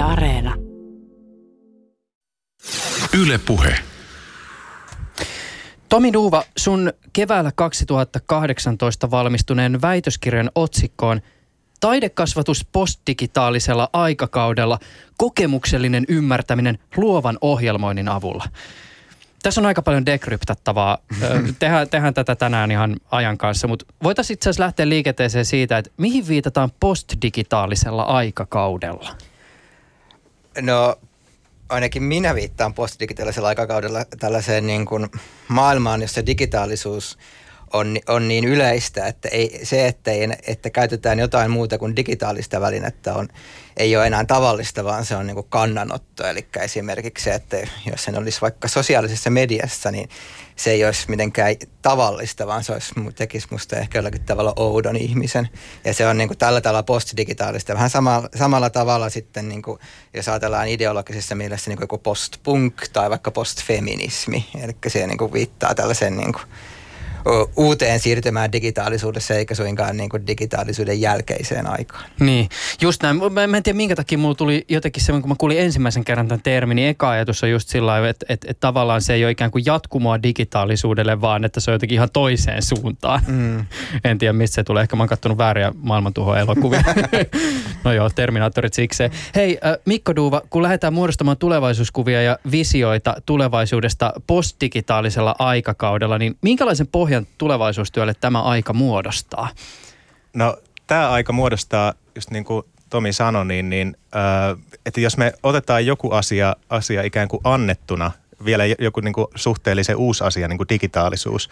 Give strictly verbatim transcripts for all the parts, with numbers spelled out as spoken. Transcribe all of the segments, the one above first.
Yle Areena. Yle Puhe. Tomi Dufva, sun keväällä kaksituhattakahdeksantoista valmistuneen väitöskirjan otsikkoon Taidekasvatus postdigitaalisella aikakaudella, kokemuksellinen ymmärtäminen luovan ohjelmoinnin avulla. Tässä on aika paljon dekryptattavaa. Tehdään, tehdään tätä tänään ihan ajan kanssa, mutta voitaisiin itse asiassa lähteä liikenteeseen siitä, että mihin viitataan postdigitaalisella aikakaudella? No ainakin minä viittaan postdigitaalisella aikakaudella tällaiseen niin kuin maailmaan, jossa digitaalisuus on, on niin yleistä, että ei, se, että, ei, että käytetään jotain muuta kuin digitaalista välinettä on, ei ole enää tavallista, vaan se on niin kuin kannanotto. Eli esimerkiksi se, että jos sen olisi vaikka sosiaalisessa mediassa, niin se ei olisi mitenkään tavallista, vaan se olisi, tekisi musta ehkä jollakin tavalla oudon ihmisen. Ja se on niin kuin tällä tavalla postdigitaalista. Vähän samalla, samalla tavalla sitten, niin kuin, jos ajatellaan ideologisessa mielessä, niin kuin joku postpunk tai vaikka postfeminismi. Eli se niin kuin viittaa tällaisen niin kuin uuteen siirtymään digitaalisuudessa eikä suinkaan niin kuin digitaalisuuden jälkeiseen aikaan. Niin, just näin. Mä en tiedä minkä takia mulla tuli jotenkin semmoinen, kun mä kuulin ensimmäisen kerran tämän termini, eka ajatus on just sillä tavalla, että, että, että tavallaan se ei ole ikään kuin jatkumoa digitaalisuudelle, vaan että se on jotenkin ihan toiseen suuntaan. Mm. En tiedä mistä se tulee. Ehkä mä oon kattonut vääriä maailmantuhoelokuvia. No joo, Terminaattorit sikseen. Hei Mikko Dufva, kun lähdetään muodostamaan tulevaisuuskuvia ja visioita tulevaisuudesta postdigitaalisella aikakaudella, niin minkälaisen pohjan tulevaisuustyölle tämä aika muodostaa? No tämä aika muodostaa, just niin kuin Tomi sanoi, niin, niin äh, että jos me otetaan joku asia, asia ikään kuin annettuna, vielä joku niin kuin suhteellisen uusi asia, niin kuin digitaalisuus,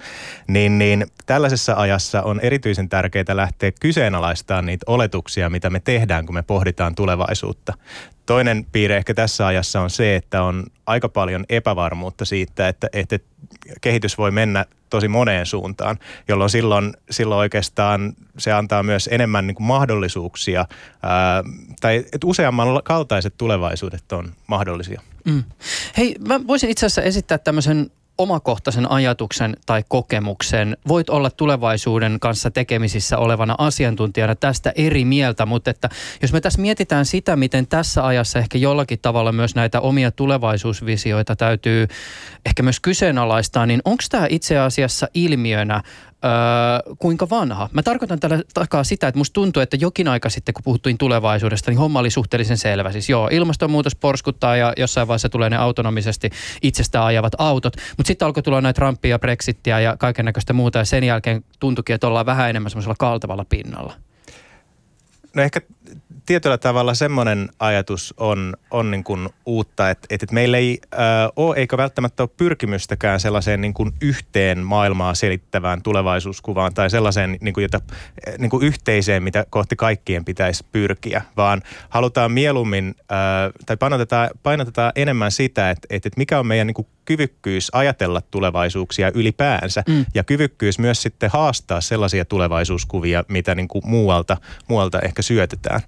niin, niin tällaisessa ajassa on erityisen tärkeää lähteä kyseenalaistamaan niitä oletuksia, mitä me tehdään, kun me pohditaan tulevaisuutta. Toinen piirre ehkä tässä ajassa on se, että on aika paljon epävarmuutta siitä, että, että kehitys voi mennä tosi moneen suuntaan, jolloin silloin, silloin oikeastaan se antaa myös enemmän niin kuin mahdollisuuksia, ää, tai että useamman kaltaiset tulevaisuudet on mahdollisia. Mm. Hei, mä voisin itse asiassa esittää tämmöisen omakohtaisen ajatuksen tai kokemuksen. Voit olla tulevaisuuden kanssa tekemisissä olevana asiantuntijana tästä eri mieltä, mutta että jos me tässä mietitään sitä, miten tässä ajassa ehkä jollakin tavalla myös näitä omia tulevaisuusvisioita täytyy ehkä myös kyseenalaistaa, niin onko tämä itse asiassa ilmiönä Öö, kuinka vanha? Mä tarkoitan tällä takaa sitä, että musta tuntuu, että jokin aika sitten, kun puhuttiin tulevaisuudesta, niin homma oli suhteellisen selvä. Siis joo, ilmastonmuutos porskuttaa ja jossain vaiheessa tulee ne autonomisesti itsestään ajavat autot. Mutta sitten alkoi tulla näitä Trumpia, Brexittiä ja kaiken näköistä muuta ja sen jälkeen tuntuikin, että ollaan vähän enemmän semmoisella kaltavalla pinnalla. No ehkä tietyllä tavalla semmoinen ajatus on, on niin kuin uutta, että, että meillä ei äh, ole eikä välttämättä ole pyrkimystäkään sellaiseen niin kuin yhteen maailmaa selittävään tulevaisuuskuvaan tai sellaiseen niin kuin, jota, niin kuin yhteiseen, mitä kohti kaikkien pitäisi pyrkiä, vaan halutaan mieluummin äh, tai painotetaan, painotetaan enemmän sitä, että, että mikä on meidän niin kuin kyvykkyys ajatella tulevaisuuksia ylipäänsä mm. ja kyvykkyys myös sitten haastaa sellaisia tulevaisuuskuvia, mitä niin kuin muualta, muualta ehkä syötetään.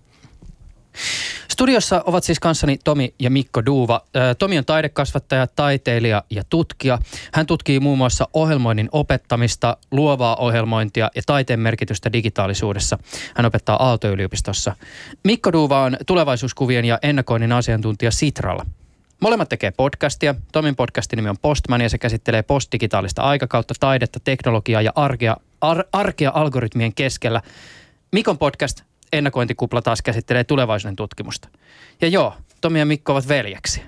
Studiossa ovat siis kanssani Tomi ja Mikko Dufva. Tomi on taidekasvattaja, taiteilija ja tutkija. Hän tutkii muun muassa ohjelmoinnin opettamista, luovaa ohjelmointia ja taiteen merkitystä digitaalisuudessa. Hän opettaa Aalto-yliopistossa. Mikko Dufva on tulevaisuuskuvien ja ennakoinnin asiantuntija Sitralla. Molemmat tekee podcastia. Tomin podcastin nimi on Postman ja se käsittelee postdigitaalista aikakautta, taidetta, teknologiaa ja arkea, ar- arkea algoritmien keskellä. Mikon podcast Ennakointikupla taas käsittelee tulevaisuuden tutkimusta. Ja joo, Tomi ja Mikko ovat veljeksi.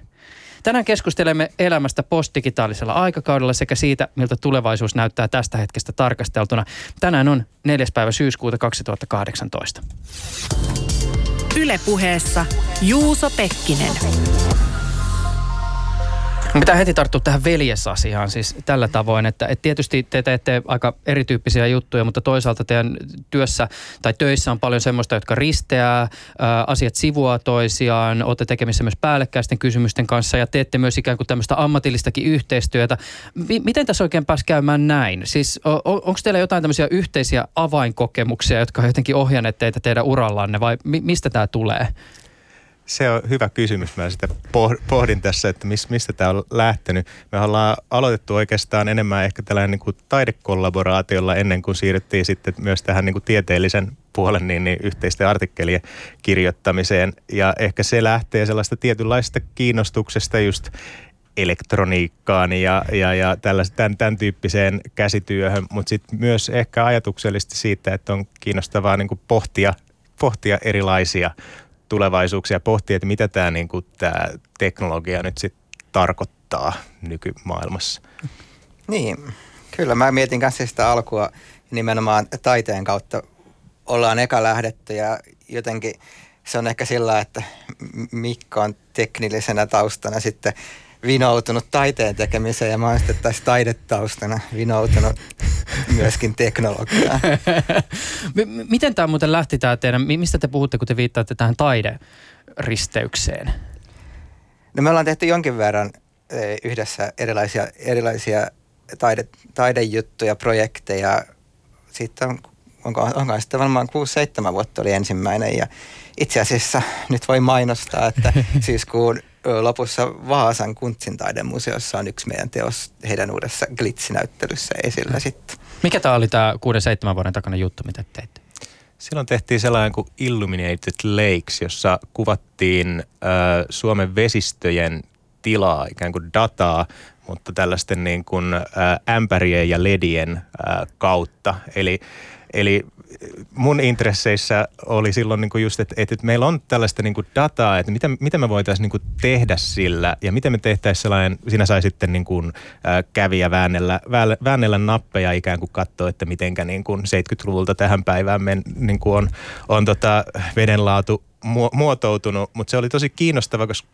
Tänään keskustelemme elämästä postdigitaalisella aikakaudella sekä siitä, miltä tulevaisuus näyttää tästä hetkestä tarkasteltuna. Tänään on neljäs päivä syyskuuta kaksituhattakahdeksantoista. Yle Puheessa Juuso Pekkinen. Pitää heti tarttua tähän veljesasiaan siis tällä tavoin, että, että tietysti te teette aika erityyppisiä juttuja, mutta toisaalta teidän työssä tai töissä on paljon semmoista, jotka risteää, ää, asiat sivuaa toisiaan, olette tekemissä myös päällekkäisten kysymysten kanssa ja teette myös ikään kuin tämmöistä ammatillistakin yhteistyötä. M- miten tässä oikein pääsi käymään näin? Siis on, onko teillä jotain tämmöisiä yhteisiä avainkokemuksia, jotka on jotenkin ohjanneet teitä teidän urallanne vai mi- mistä tämä tulee? Se on hyvä kysymys. Mä sitä pohdin tässä, että mistä tämä on lähtenyt. Me ollaan aloitettu oikeastaan enemmän ehkä tällainen niin kuin taidekollaboraatiolla ennen kuin siirryttiin sitten myös tähän niin kuin tieteellisen puolen niin, niin yhteisten artikkelien kirjoittamiseen. Ja ehkä se lähtee sellaista tietynlaista kiinnostuksesta just elektroniikkaan ja, ja, ja tämän, tämän tyyppiseen käsityöhön, mutta sitten myös ehkä ajatuksellisesti siitä, että on kiinnostavaa niin kuin pohtia, pohtia erilaisia tulevaisuuksia, pohtia, että mitä tämä niin kuin tämä teknologia nyt sitten tarkoittaa nykymaailmassa. Niin, kyllä mä mietin kanssa sitä alkua nimenomaan taiteen kautta. Ollaan eka lähdetty ja jotenkin se on ehkä sillä, että Mikko on teknillisenä taustana sitten vinoutunut taiteen tekemiseen ja mä oon sitten taas taidetaustana vinoutunut myöskin teknologiaan. M- miten tämä muuten lähti tämä teidän, mistä te puhutte, kun te viittaatte tähän taideristeykseen? No me ollaan tehty jonkin verran yhdessä erilaisia, erilaisia taide, taidejuttuja, projekteja. Siitä on, onko, onko sitten varmaan kuusi seitsemän vuotta oli ensimmäinen ja itse asiassa nyt voi mainostaa, että syyskuun lopussa Vaasan Kuntsin taidemuseossa on yksi meidän teos heidän uudessa glitsinäyttelyssä esillä sitten. Mikä tämä oli tämä kuuden seitsemän vuoden takana juttu, mitä teitte? Silloin tehtiin sellainen kuin Illuminated Lakes, jossa kuvattiin äh, Suomen vesistöjen tilaa, ikään kuin dataa, mutta tällaisten niin kuin äh, ämpärien ja ledien äh, kautta. Eli, eli mun intresseissä oli silloin niinku just, että et, et meillä on tällaista niinku dataa, että mitä, mitä me voitaisiin niinku tehdä sillä ja miten me tehtäisiin sellainen, siinä sai sitten niinku, äh, käviä väännellä, väännellä nappeja ikään kuin katsoa, että mitenkä niinku seitsemänkymmentäluvulta tähän päivään men, niinku on, on tota vedenlaatu muotoutunut, mutta se oli tosi kiinnostava, koska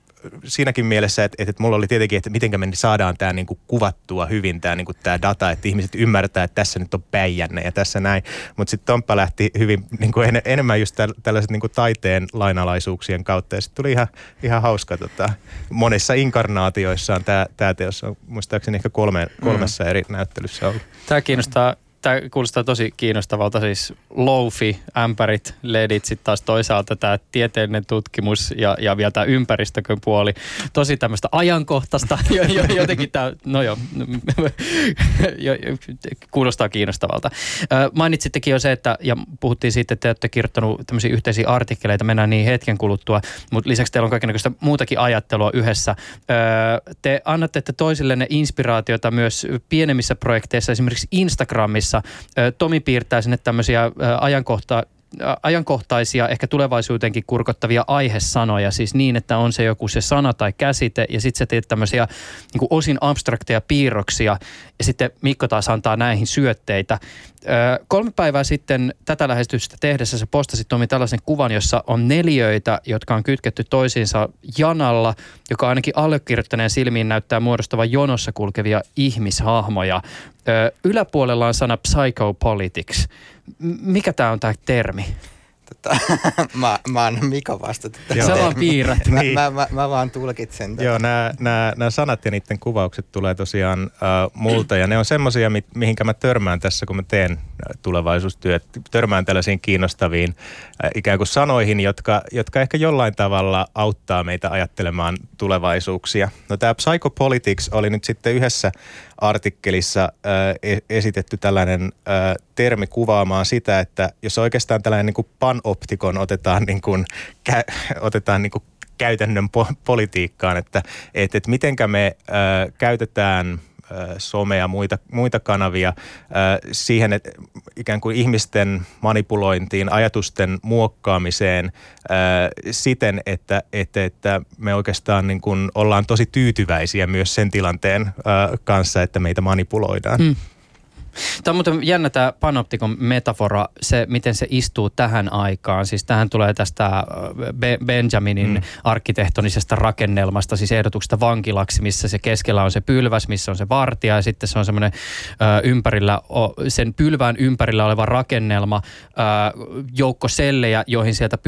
siinäkin mielessä, että, että mulla oli tietenkin, että miten me saadaan tämä niin kuin kuvattua hyvin, tämä, niin kuin tämä data, että ihmiset ymmärtää, että tässä nyt on Päijänne ja tässä näin. Mutta sitten Tomppa lähti hyvin niin kuin en, enemmän just tällaiset niin kuin taiteen lainalaisuuksien kautta ja sitten tuli ihan, ihan hauska. Tota, monissa inkarnaatioissaan tämä, tämä teos on muistaakseni ehkä kolme, kolmessa mm. eri näyttelyssä ollut. Tämä kiinnostaa. Tämä kuulostaa tosi kiinnostavalta, siis low-fi, ämpärit, ledit, sitten taas toisaalta tämä tieteellinen tutkimus ja, ja vielä tämä ympäristökön puoli. Tosi tämmöistä ajankohtaista, jo, jo, jotenkin tämä, no joo, jo, kuulostaa kiinnostavalta. Mainitsittekin jo se, että, ja puhuttiin siitä, että te olette kirjoittaneet tämmöisiä yhteisiä artikkeleita, mennään niin hetken kuluttua, mutta lisäksi teillä on kaikennäköistä muutakin ajattelua yhdessä. Te annatte toisillenne inspiraatiota myös pienemmissä projekteissa, esimerkiksi Instagramissa. Tomi piirtää sinne tämmöisiä ajankohta, ajankohtaisia, ehkä tulevaisuuteenkin kurkottavia aihesanoja, siis niin, että on se joku se sana tai käsite, ja sitten sä teet tämmöisiä niin kuin osin abstrakteja piirroksia, ja sitten Mikko taas antaa näihin syötteitä. Kolme päivää sitten tätä lähestystä tehdessä sä postasit, Tomi, tällaisen kuvan, jossa on neliöitä, jotka on kytketty toisiinsa janalla, joka ainakin allekirjoittaneen silmiin näyttää muodostavan jonossa kulkevia ihmishahmoja. Yläpuolella on sana psychopolitics. Mikä tämä on tämä termi? Tota, mä, mä oon Mikon vasta. Sä vaan piirrät. Mä, niin. mä, mä, mä vaan tulkitsen. Tätä. Joo, nämä sanat ja niiden kuvaukset tulee tosiaan äh, multa. Ja ne on semmoisia, mi, mihinkä mä törmään tässä, kun mä teen tulevaisuustyöt. Törmään tällaisiin kiinnostaviin äh, ikään kuin sanoihin, jotka, jotka ehkä jollain tavalla auttaa meitä ajattelemaan tulevaisuuksia. No tämä psychopolitics oli nyt sitten yhdessä artikkelissa äh, esitetty tällainen äh, termi kuvaamaan sitä, että jos oikeastaan tällainen niin kuin panoptikon otetaan, niin kuin, kä, otetaan niin kuin käytännön po, politiikkaan, että et, et mitenkä me äh, käytetään somea, muita, muita kanavia siihen, että ikään kuin ihmisten manipulointiin, ajatusten muokkaamiseen siten, että, että, että me oikeastaan niin kuin ollaan tosi tyytyväisiä myös sen tilanteen kanssa, että meitä manipuloidaan. Mm. Tämä on muuten jännä tämä panoptikon metafora, se miten se istuu tähän aikaan. Siis tähän tulee tästä Benjaminin mm. arkkitehtonisesta rakennelmasta, siis ehdotuksesta vankilaksi, missä se keskellä on se pylväs, missä on se vartija ja sitten se on semmoinen ympärillä, sen pylvään ympärillä oleva rakennelma, joukko sellejä, joihin sieltä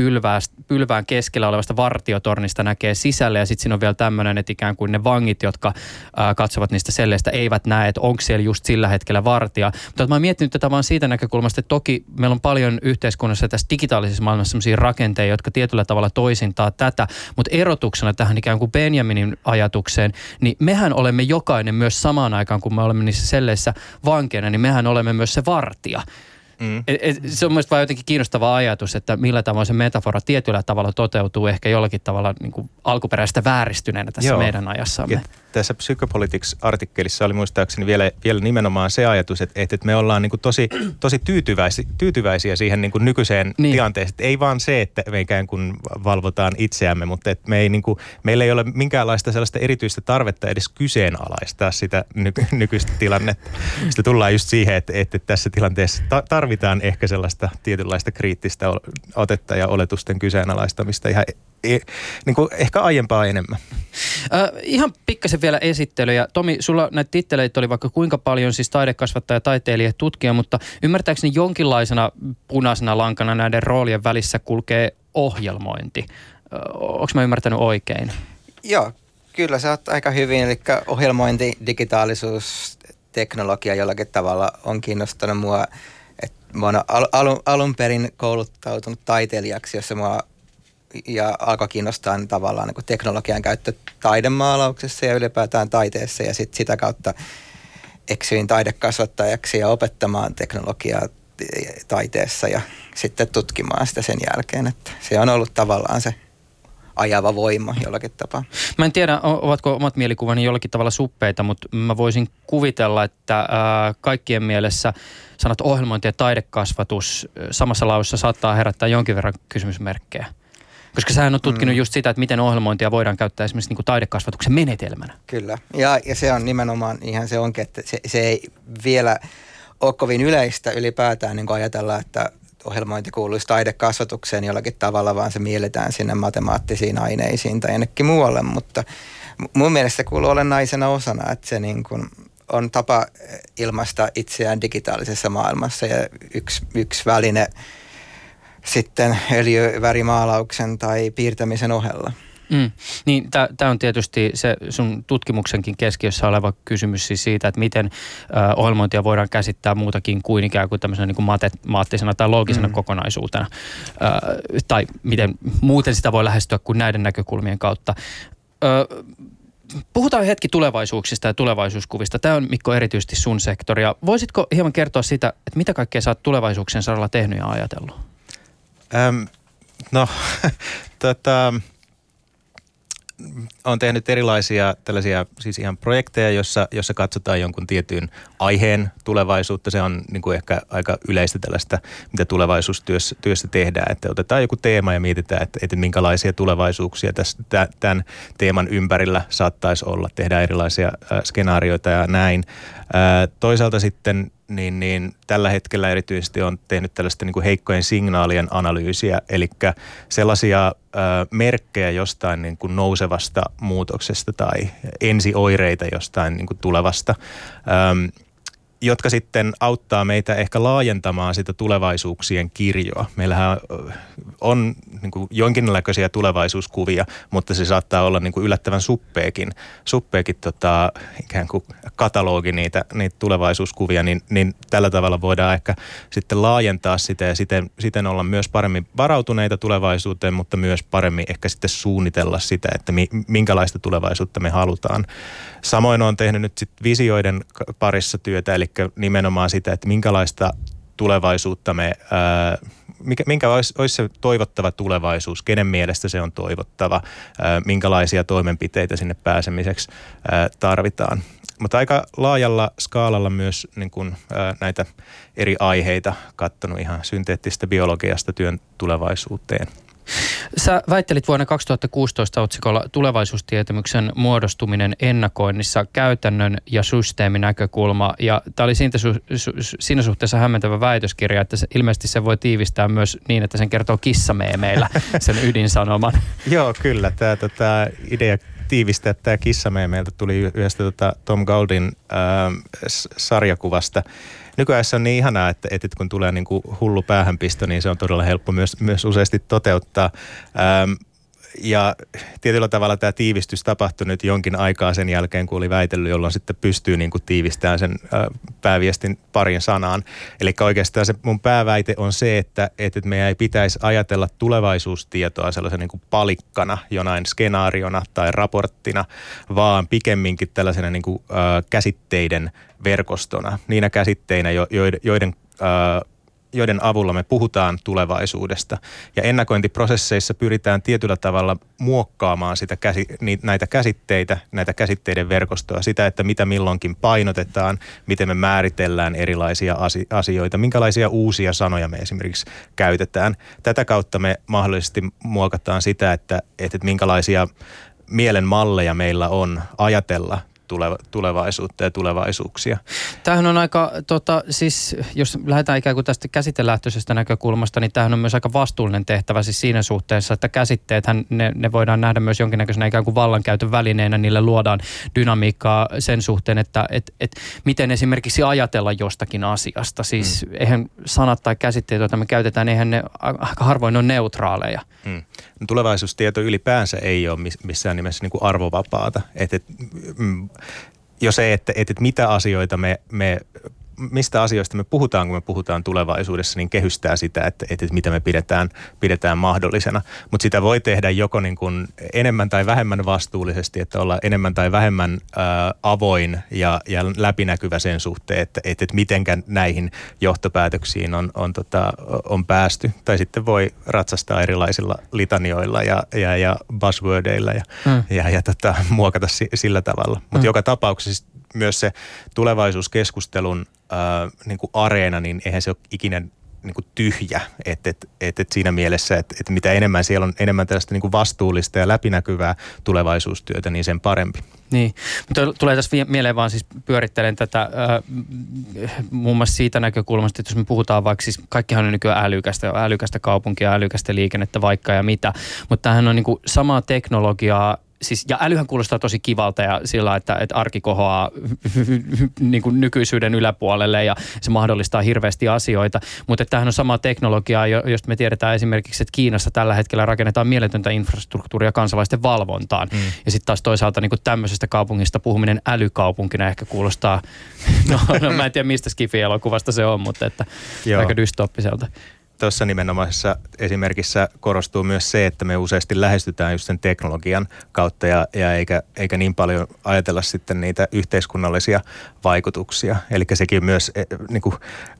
pylvään keskellä olevasta vartiotornista näkee sisälle ja sitten siinä on vielä tämmöinen, että ikään kuin ne vangit, jotka katsovat niistä selleistä, eivät näe, että onko siellä just sillä hetkellä vartija miljardia. Mutta mä oon miettinyt tätä vaan siitä näkökulmasta, että toki meillä on paljon yhteiskunnassa tässä digitaalisessa maailmassa sellaisia rakenteita, jotka tietyllä tavalla toisintaa tätä, mutta erotuksena tähän ikään kuin Benjaminin ajatukseen, niin mehän olemme jokainen myös samaan aikaan, kun me olemme niissä selleissä vankeina, niin mehän olemme myös se vartija. Mm. Se on mielestäni vaan jotenkin kiinnostava ajatus, että millä tavoin se metafora tietyllä tavalla toteutuu ehkä jollakin tavalla niin kuin alkuperäistä vääristyneenä tässä Joo. meidän ajassamme. Ja tässä Psychopolitics-artikkelissa oli muistaakseni vielä, vielä nimenomaan se ajatus, että, että me ollaan niin kuin tosi, tosi tyytyväisiä, tyytyväisiä siihen niin kuin nykyiseen niin. tilanteeseen. Ei vaan se, että me ikään kuin valvotaan itseämme, mutta että me ei niin kuin, meillä ei ole minkäänlaista sellaista erityistä tarvetta edes kyseenalaistaa sitä nyky- nykyistä tilannetta. Sitten tullaan just siihen, että, että tässä tilanteessa tarvitaan Tarvitaan ehkä sellaista tietynlaista kriittistä otetta ja oletusten kyseenalaistamista ihan e- e- niin kuin ehkä aiempaa enemmän. Äh, ihan pikkasen vielä esittelyjä. Tomi, sulla näitä titteleitä oli vaikka kuinka paljon, siis taidekasvattaja, taiteilija, tutkija, mutta ymmärtääkseni jonkinlaisena punaisena lankana näiden roolien välissä kulkee ohjelmointi. Äh, Onko mä ymmärtänyt oikein? Joo, kyllä sä oot aika hyvin, eli ohjelmointi, digitaalisuus, teknologia jollakin tavalla on kiinnostanut mua. Mä oon al- alun, alun perin kouluttautunut taiteilijaksi, jossa mua ja alkoi kiinnostaa tavallaan niin kuin teknologian käyttö taidemaalauksessa ja ylipäätään taiteessa. Ja sit sitä kautta eksyin taidekasvattajaksi ja opettamaan teknologiaa taiteessa ja sitten tutkimaan sitä sen jälkeen. Että se on ollut tavallaan se ajava voima jollakin tapaa. Mä en tiedä, ovatko omat mielikuvani jollakin tavalla suppeita, mutta mä voisin kuvitella, että ää, kaikkien mielessä sanat ohjelmointi ja taidekasvatus samassa lausussa saattaa herättää jonkin verran kysymysmerkkejä. Koska sähän on tutkinut mm. just sitä, että miten ohjelmointia voidaan käyttää esimerkiksi niin kuin taidekasvatuksen menetelmänä. Kyllä, ja, ja se on nimenomaan ihan se onkin, että se, se ei vielä ole kovin yleistä ylipäätään niin kuin ajatella, että ohjelmointi kuuluisi taidekasvatukseen jollakin tavalla, vaan se mielletään sinne matemaattisiin aineisiin tai jonnekin muualle, mutta mun mielestä se kuuluu olennaisena osana, että se niin kuin on tapa ilmaista itseään digitaalisessa maailmassa ja yksi, yksi väline sitten öljyvärimaalauksen tai piirtämisen ohella. Mm. Niin, tämä on tietysti se sun tutkimuksenkin keskiössä oleva kysymys siis siitä, että miten ö, ohjelmointia voidaan käsittää muutakin kuin ikään kuin tämmöisenä niin kuin matemaattisena tai loogisena mm. kokonaisuutena. Ö, tai miten muuten sitä voi lähestyä kuin näiden näkökulmien kautta. Ö, Puhutaan hetki tulevaisuuksista ja tulevaisuuskuvista. Tämä on, Mikko, erityisesti sun sektori. Ja voisitko hieman kertoa siitä, että mitä kaikkea sä oot tulevaisuuksien saralla tehnyt ja ajatellut? Öm, no, tota, olen tehnyt erilaisia tällaisia siis ihan projekteja, jossa, jossa katsotaan jonkun tietyn aiheen tulevaisuutta. Se on niin kuin ehkä aika yleistä tällaista, mitä tulevaisuustyössä työssä tehdään. Että otetaan joku teema ja mietitään, että, että minkälaisia tulevaisuuksia tässä, tämän teeman ympärillä saattaisi olla. Tehdään erilaisia äh, skenaarioita ja näin. Äh, toisaalta sitten niin, niin tällä hetkellä erityisesti on tehnyt tällaista niin kuin heikkojen signaalien analyysiä, eli sellaisia ö, merkkejä jostain niin kuin nousevasta muutoksesta tai ensioireita jostain niin kuin tulevasta, ö, jotka sitten auttaa meitä ehkä laajentamaan sitä tulevaisuuksien kirjoa. Meillähän on niin kuin jonkinlaisia tulevaisuuskuvia, mutta se saattaa olla niin kuin yllättävän suppeakin, suppeakin tota, ikään kuin katalogi niitä, niitä tulevaisuuskuvia, niin, niin tällä tavalla voidaan ehkä sitten laajentaa sitä ja siten, siten olla myös paremmin varautuneita tulevaisuuteen, mutta myös paremmin ehkä sitten suunnitella sitä, että mi, minkälaista tulevaisuutta me halutaan. Samoin olen tehnyt nyt sit visioiden parissa työtä, eli nimenomaan sitä, että minkälaista tulevaisuutta me, ää, mikä, minkä olisi, olisi se toivottava tulevaisuus, kenen mielestä se on toivottava, ää, minkälaisia toimenpiteitä sinne pääsemiseksi ää, tarvitaan. Mutta aika laajalla skaalalla myös niin kun, ää, näitä eri aiheita kattonut ihan synteettistä biologiasta työn tulevaisuuteen. Sä väittelit vuonna kaksituhattakuusitoista otsikolla tulevaisuustietämyksen muodostuminen ennakoinnissa, käytännön ja systeeminäkökulma. Ja tämä oli siinä, su- su- siinä suhteessa hämmentävä väitöskirja, että se, ilmeisesti se voi tiivistää myös niin, että sen kertoo kissameemeillä sen ydinsanoman. Joo, kyllä. Tämä tota, idea tiivistää tämä kissameemeiltä tuli yhdestä tota, Tom Gouldin ää, sarjakuvasta. Nykyään se on niin ihanaa, että, että kun tulee niin kuin hullu päähänpisto, niin se on todella helppo myös, myös useasti toteuttaa. Ähm, ja tietyllä tavalla tämä tiivistys tapahtui nyt jonkin aikaa sen jälkeen, kun oli väitellyt, jolloin sitten pystyy niin kuin tiivistämään sen pääviestin parin sanaan. Eli oikeastaan se mun pääväite on se, että, että meidän ei pitäisi ajatella tulevaisuustietoa sellaisen niin kuin palikkana, jonain skenaariona tai raporttina, vaan pikemminkin tällaisena niin kuin, äh, käsitteiden verkostona, niinä käsitteinä, jo, joiden... Äh, joiden avulla me puhutaan tulevaisuudesta. Ja ennakointiprosesseissa pyritään tietyllä tavalla muokkaamaan sitä käsi, näitä käsitteitä, näitä käsitteiden verkostoa, sitä, että mitä milloinkin painotetaan, miten me määritellään erilaisia asioita, minkälaisia uusia sanoja me esimerkiksi käytetään. Tätä kautta me mahdollisesti muokataan sitä, että, että minkälaisia mielen malleja meillä on ajatella tulevaisuutta ja tulevaisuuksia. Tämähän on aika, tota, siis jos lähdetään ikään kuin tästä käsitelähtöisestä näkökulmasta, niin tämähän on myös aika vastuullinen tehtävä siis siinä suhteessa, että käsitteethän ne, ne voidaan nähdä myös jonkinnäköisenä ikään kuin vallankäytön välineenä, niille luodaan dynamiikkaa sen suhteen, että et, et, miten esimerkiksi ajatella jostakin asiasta. Siis mm. eihän sanat tai käsitteet, joita me käytetään, eihän ne aika harvoin ole neutraaleja. Mm. No, tulevaisuustieto ylipäänsä ei ole missään nimessä niin kuin arvovapaata, että et, mm, jo se, että, että mitä asioita me, me, mistä asioista me puhutaan, kun me puhutaan tulevaisuudessa, niin kehystää sitä, että, että mitä me pidetään, pidetään mahdollisena. Mutta sitä voi tehdä joko niin kuin enemmän tai vähemmän vastuullisesti, että olla enemmän tai vähemmän ää, avoin ja, ja läpinäkyvä sen suhteen, että, että, että mitenkä näihin johtopäätöksiin on, on, tota, on päästy. Tai sitten voi ratsastaa erilaisilla litanioilla ja, ja, ja buzzwordeilla ja, mm. ja, ja tota, muokata sillä tavalla. Mutta mm. joka tapauksessa myös se tulevaisuuskeskustelun äh, niin kuin areena, niin eihän se ole ikinä niin kuin tyhjä. Et, et, et, et siinä mielessä, että et mitä enemmän siellä on enemmän tällaista niin kuin vastuullista ja läpinäkyvää tulevaisuustyötä, niin sen parempi. Niin, mutta tulee tässä mieleen vaan siis pyörittelen tätä äh, muun muassa siitä näkökulmasta, että jos me puhutaan vaikka siis kaikkihan on nykyään älykästä, älykästä kaupunkia, älykästä liikennettä vaikka ja mitä, mutta tämähän on niin kuin samaa teknologiaa. Siis, ja älyhän kuulostaa tosi kivalta ja sillä, että, että arki kohoaa niin kuin nykyisyyden yläpuolelle ja se mahdollistaa hirveästi asioita. Mutta tämähän on samaa teknologiaa, josta me tiedetään esimerkiksi, että Kiinassa tällä hetkellä rakennetaan mieletöntä infrastruktuuria kansalaisten valvontaan. Mm. Ja sitten taas toisaalta niin kuin tämmöisestä kaupungista puhuminen älykaupunkina ehkä kuulostaa, no, no mä en tiedä mistä Skifi-elokuvasta se on, mutta että aika dystoppiselta. Tuossa nimenomaisessa esimerkissä korostuu myös se, että me useasti lähestytään just sen teknologian kautta ja, ja eikä, eikä niin paljon ajatella sitten niitä yhteiskunnallisia vaikutuksia. Eli sekin myös niin kuin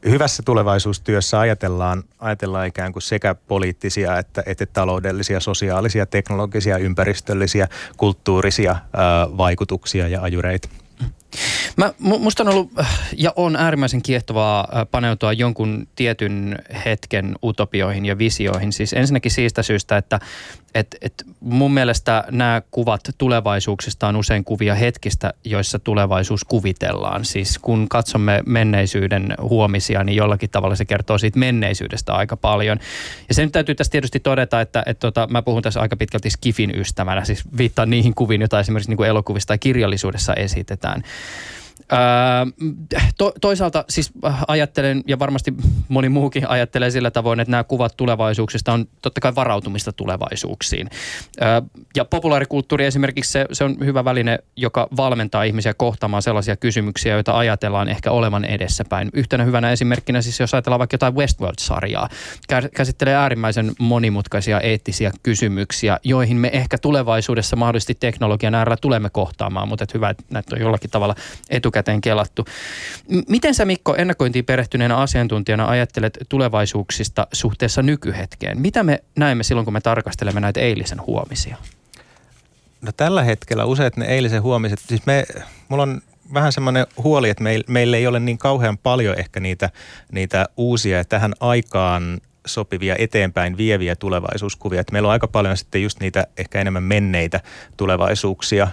hyvässä tulevaisuustyössä ajatellaan, ajatellaan ikään kuin sekä poliittisia että, että taloudellisia, sosiaalisia, teknologisia, ympäristöllisiä, kulttuurisia ää, vaikutuksia ja ajureita. Mä, musta on ollut ja on äärimmäisen kiehtovaa paneutua jonkun tietyn hetken utopioihin ja visioihin. Siis ensinnäkin siitä syystä, että et, et mun mielestä nämä kuvat tulevaisuuksista on usein kuvia hetkistä, joissa tulevaisuus kuvitellaan. Siis kun katsomme menneisyyden huomisia, niin jollakin tavalla se kertoo siitä menneisyydestä aika paljon. Ja se nyt täytyy tässä tietysti todeta, että et tota, mä puhun tässä aika pitkälti Skifin ystävänä. Siis viittaan niihin kuviin, joita esimerkiksi niin kuin elokuvissa tai kirjallisuudessa esitetään. Öö, to, toisaalta siis ajattelen, ja varmasti moni muukin ajattelee sillä tavoin, että nämä kuvat tulevaisuuksista on totta kai varautumista tulevaisuuksiin. Öö, ja populaarikulttuuri esimerkiksi, se, se on hyvä väline, joka valmentaa ihmisiä kohtaamaan sellaisia kysymyksiä, joita ajatellaan ehkä olevan edessäpäin. Yhtenä hyvänä esimerkkinä siis, jos ajatellaan vaikka jotain Westworld-sarjaa, käsittelee äärimmäisen monimutkaisia eettisiä kysymyksiä, joihin me ehkä tulevaisuudessa mahdollisesti teknologian äärellä tulemme kohtaamaan, mutta et hyvä, että näitä on jollakin tavalla etukäteen kelattu. Miten sä, Mikko, ennakointiin perehtyneenä asiantuntijana ajattelet tulevaisuuksista suhteessa nykyhetkeen? Mitä me näemme silloin, kun me tarkastelemme näitä eilisen huomisia? No tällä hetkellä useat ne eilisen huomiset, siis me, mulla on vähän semmoinen huoli, että meil, meillä ei ole niin kauhean paljon ehkä niitä, niitä uusia ja tähän aikaan sopivia eteenpäin vieviä tulevaisuuskuvia. Että meillä on aika paljon sitten just niitä ehkä enemmän menneitä tulevaisuuksia,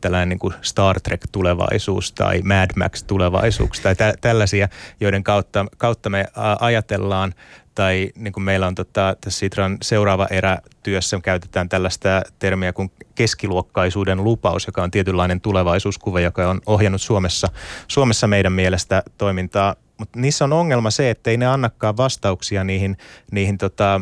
tällainen niin kuin Star Trek-tulevaisuus tai Mad Max-tulevaisuus tai tä- tällaisia, joiden kautta, kautta me ajatellaan. Tai niin kuin meillä on tota, tässä Sitran seuraava erä työssä, käytetään tällaista termiä kuin keskiluokkaisuuden lupaus, joka on tietynlainen tulevaisuuskuva, joka on ohjannut Suomessa, Suomessa meidän mielestä toimintaa. Mutta niissä on ongelma se, että ei ne annakaan vastauksia niihin, niihin tota,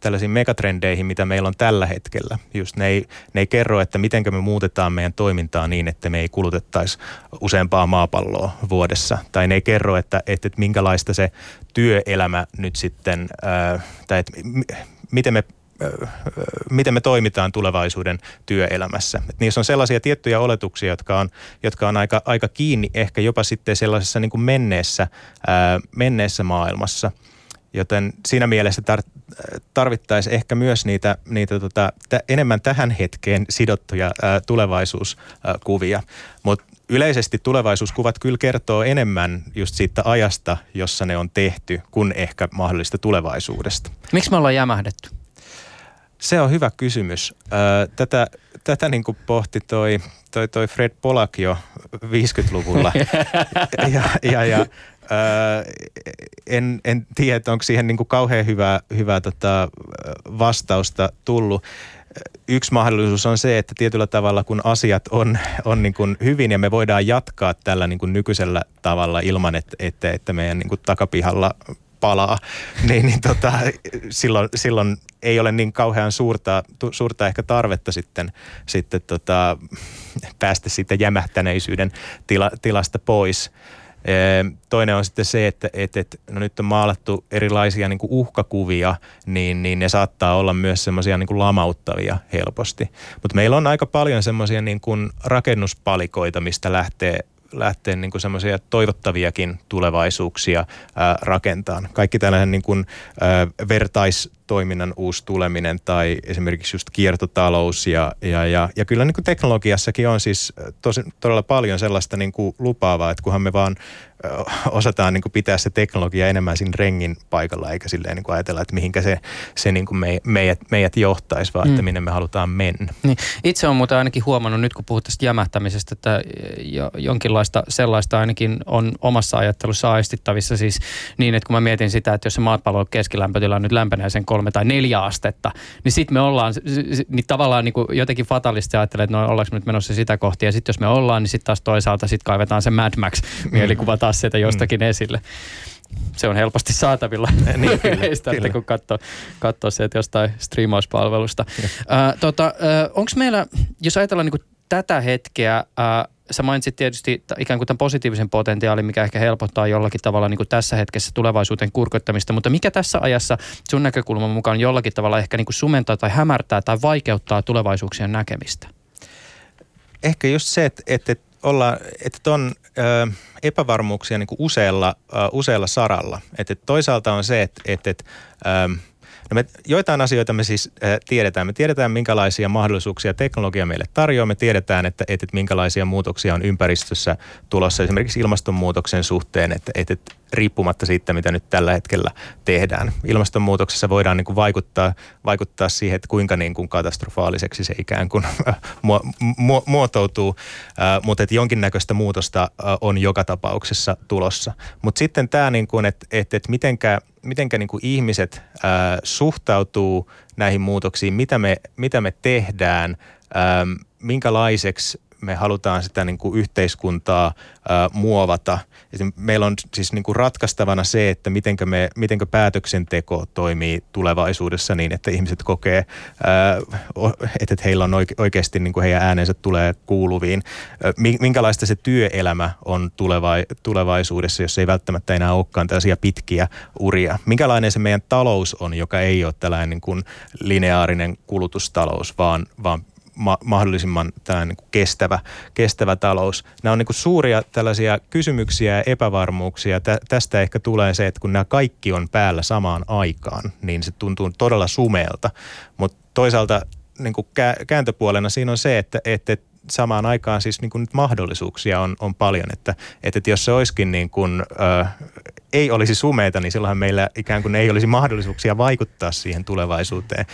tällaisiin megatrendeihin, mitä meillä on tällä hetkellä. Just ne ei, ne ei kerro, että mitenkä me muutetaan meidän toimintaa niin, että me ei kulutettaisi useampaa maapalloa vuodessa. Tai ne ei kerro, että, että, että minkälaista se työelämä nyt sitten, ää, tai että m- miten me miten me toimitaan tulevaisuuden työelämässä. Et niissä on sellaisia tiettyjä oletuksia, jotka on, jotka on aika, aika kiinni ehkä jopa sitten sellaisessa niin kuin menneessä, ää, menneessä maailmassa. Joten siinä mielessä tar- tarvittaisiin ehkä myös niitä, niitä tota, t- enemmän tähän hetkeen sidottuja ää, tulevaisuuskuvia. Mut yleisesti tulevaisuuskuvat kyllä kertoo enemmän just siitä ajasta, jossa ne on tehty, kuin ehkä mahdollista tulevaisuudesta. Miksi me ollaan jämähdetty? Se on hyvä kysymys. Tätä, tätä niin kuin pohti toi, toi, toi Fred Polak jo viisikymmentäluvulla. Ja, ja, ja, en, en tiedä, onko siihen niin kuin kauhean hyvää, hyvää tota vastausta tullut. Yksi mahdollisuus on se, että tietyllä tavalla kun asiat on, on niin kuin hyvin ja me voidaan jatkaa tällä niin kuin nykyisellä tavalla ilman, että, että, että meidän niin kuin takapihalla palaa, niin, niin tota, silloin, silloin ei ole niin kauhean suurta, suurta ehkä tarvetta sitten, sitten tota, päästä siitä jämähtäneisyyden tila, tilasta pois. Toinen on sitten se, että, että, että no nyt on maalattu erilaisia niin kuin uhkakuvia, niin, niin ne saattaa olla myös semmoisia niin kuin lamauttavia helposti. Mutta meillä on aika paljon semmoisia niin kuin rakennuspalikoita, mistä lähtee lähteä niin kuin semmoisia toivottaviakin tulevaisuuksia ää, rakentaan. Kaikki tällainen niin kuin, ää, vertaistoiminnan uusi tuleminen tai esimerkiksi just kiertotalous ja, ja, ja, ja kyllä niin kuin teknologiassakin on siis tosi, todella paljon sellaista niin kuin lupaavaa, että kunhan me vaan ää, osataan niin kuin pitää se teknologia enemmän siinä rengin paikalla, eikä silleen niin kuin ajatella, että mihinkä se, se niin kuin me, meidät, meidät johtaisi, vaan mm. että minne me halutaan mennä. Niin. Itse olen muuten ainakin huomannut nyt, kun puhut tästä jämähtämisestä, että jo, jonkin sellaista ainakin on omassa ajattelussa aistittavissa siis niin, että kun mä mietin sitä, että jos se maapallon keskilämpötila nyt lämpenee sen kolme tai neljä astetta, niin sitten me ollaan, niin tavallaan niin kuin jotenkin fatalisti ajattelee, että no ollaanko nyt menossa sitä kohti ja sitten jos me ollaan, niin sitten taas toisaalta sitten kaivetaan se Mad Max mielikuva taas sieltä jostakin mm. esille. Se on helposti saatavilla. Niin, kyllä, kun katsoo, katsoo se, että jostain striimauspalvelusta. Äh, tota, äh, onko meillä, jos ajatellaan niin kuin tätä hetkeä, äh, sä mainitsit tietysti ikään kuin tämän positiivisen potentiaalin, mikä ehkä helpottaa jollakin tavalla niin kuin tässä hetkessä tulevaisuuteen kurkottamista, mutta mikä tässä ajassa sun näkökulman mukaan jollakin tavalla ehkä niin kuin sumentaa tai hämärtää tai vaikeuttaa tulevaisuuksien näkemistä? Ehkä just se, että, että, olla, että on ö, epävarmuuksia niin kuin usealla, ö, usealla saralla. Että toisaalta on se, että... että ö, No me, joitain asioita me siis äh, tiedetään. Me tiedetään, minkälaisia mahdollisuuksia teknologia meille tarjoaa. Me tiedetään, että, että, että minkälaisia muutoksia on ympäristössä tulossa esimerkiksi ilmastonmuutoksen suhteen, että, että, että riippumatta siitä, mitä nyt tällä hetkellä tehdään. Ilmastonmuutoksessa voidaan niin kuin vaikuttaa, vaikuttaa siihen, että kuinka niin kuin katastrofaaliseksi se ikään kuin muotoutuu, äh, mutta että jonkinnäköistä muutosta äh, on joka tapauksessa tulossa. Mutta sitten tämä, niin kuin, että, että, että mitenkä... mitenkä niin kuin ihmiset ää, suhtautuu näihin muutoksiin, mitä me, mitä me tehdään, ää, minkälaiseksi me halutaan sitä niin kuin yhteiskuntaa ää, muovata. Meillä on siis niin kuin ratkaistavana se, että mitenkä, me, mitenkä päätöksenteko toimii tulevaisuudessa niin, että ihmiset kokee, ää, että heillä on oike- oikeasti niin kuin heidän äänensä tulee kuuluviin. Minkälaista se työelämä on tuleva- tulevaisuudessa, jos ei välttämättä enää olekaan tällaisia pitkiä uria. Minkälainen se meidän talous on, joka ei ole tällainen niin kuin lineaarinen kulutustalous, vaan, vaan Ma- mahdollisimman niin kuin kestävä, kestävä talous. Nämä on niin kuin suuria tällaisia kysymyksiä ja epävarmuuksia. Tä- tästä ehkä tulee se, että kun nämä kaikki on päällä samaan aikaan, niin se tuntuu todella sumeelta. Mutta toisaalta niin kuin kä- kääntöpuolena siinä on se, että, että samaan aikaan siis niin kuin nyt mahdollisuuksia on, on paljon. Että, että jos se olisikin niin kuin, ö, ei olisi sumeita, niin silloinhan meillä ikään kuin ei olisi mahdollisuuksia vaikuttaa siihen tulevaisuuteen,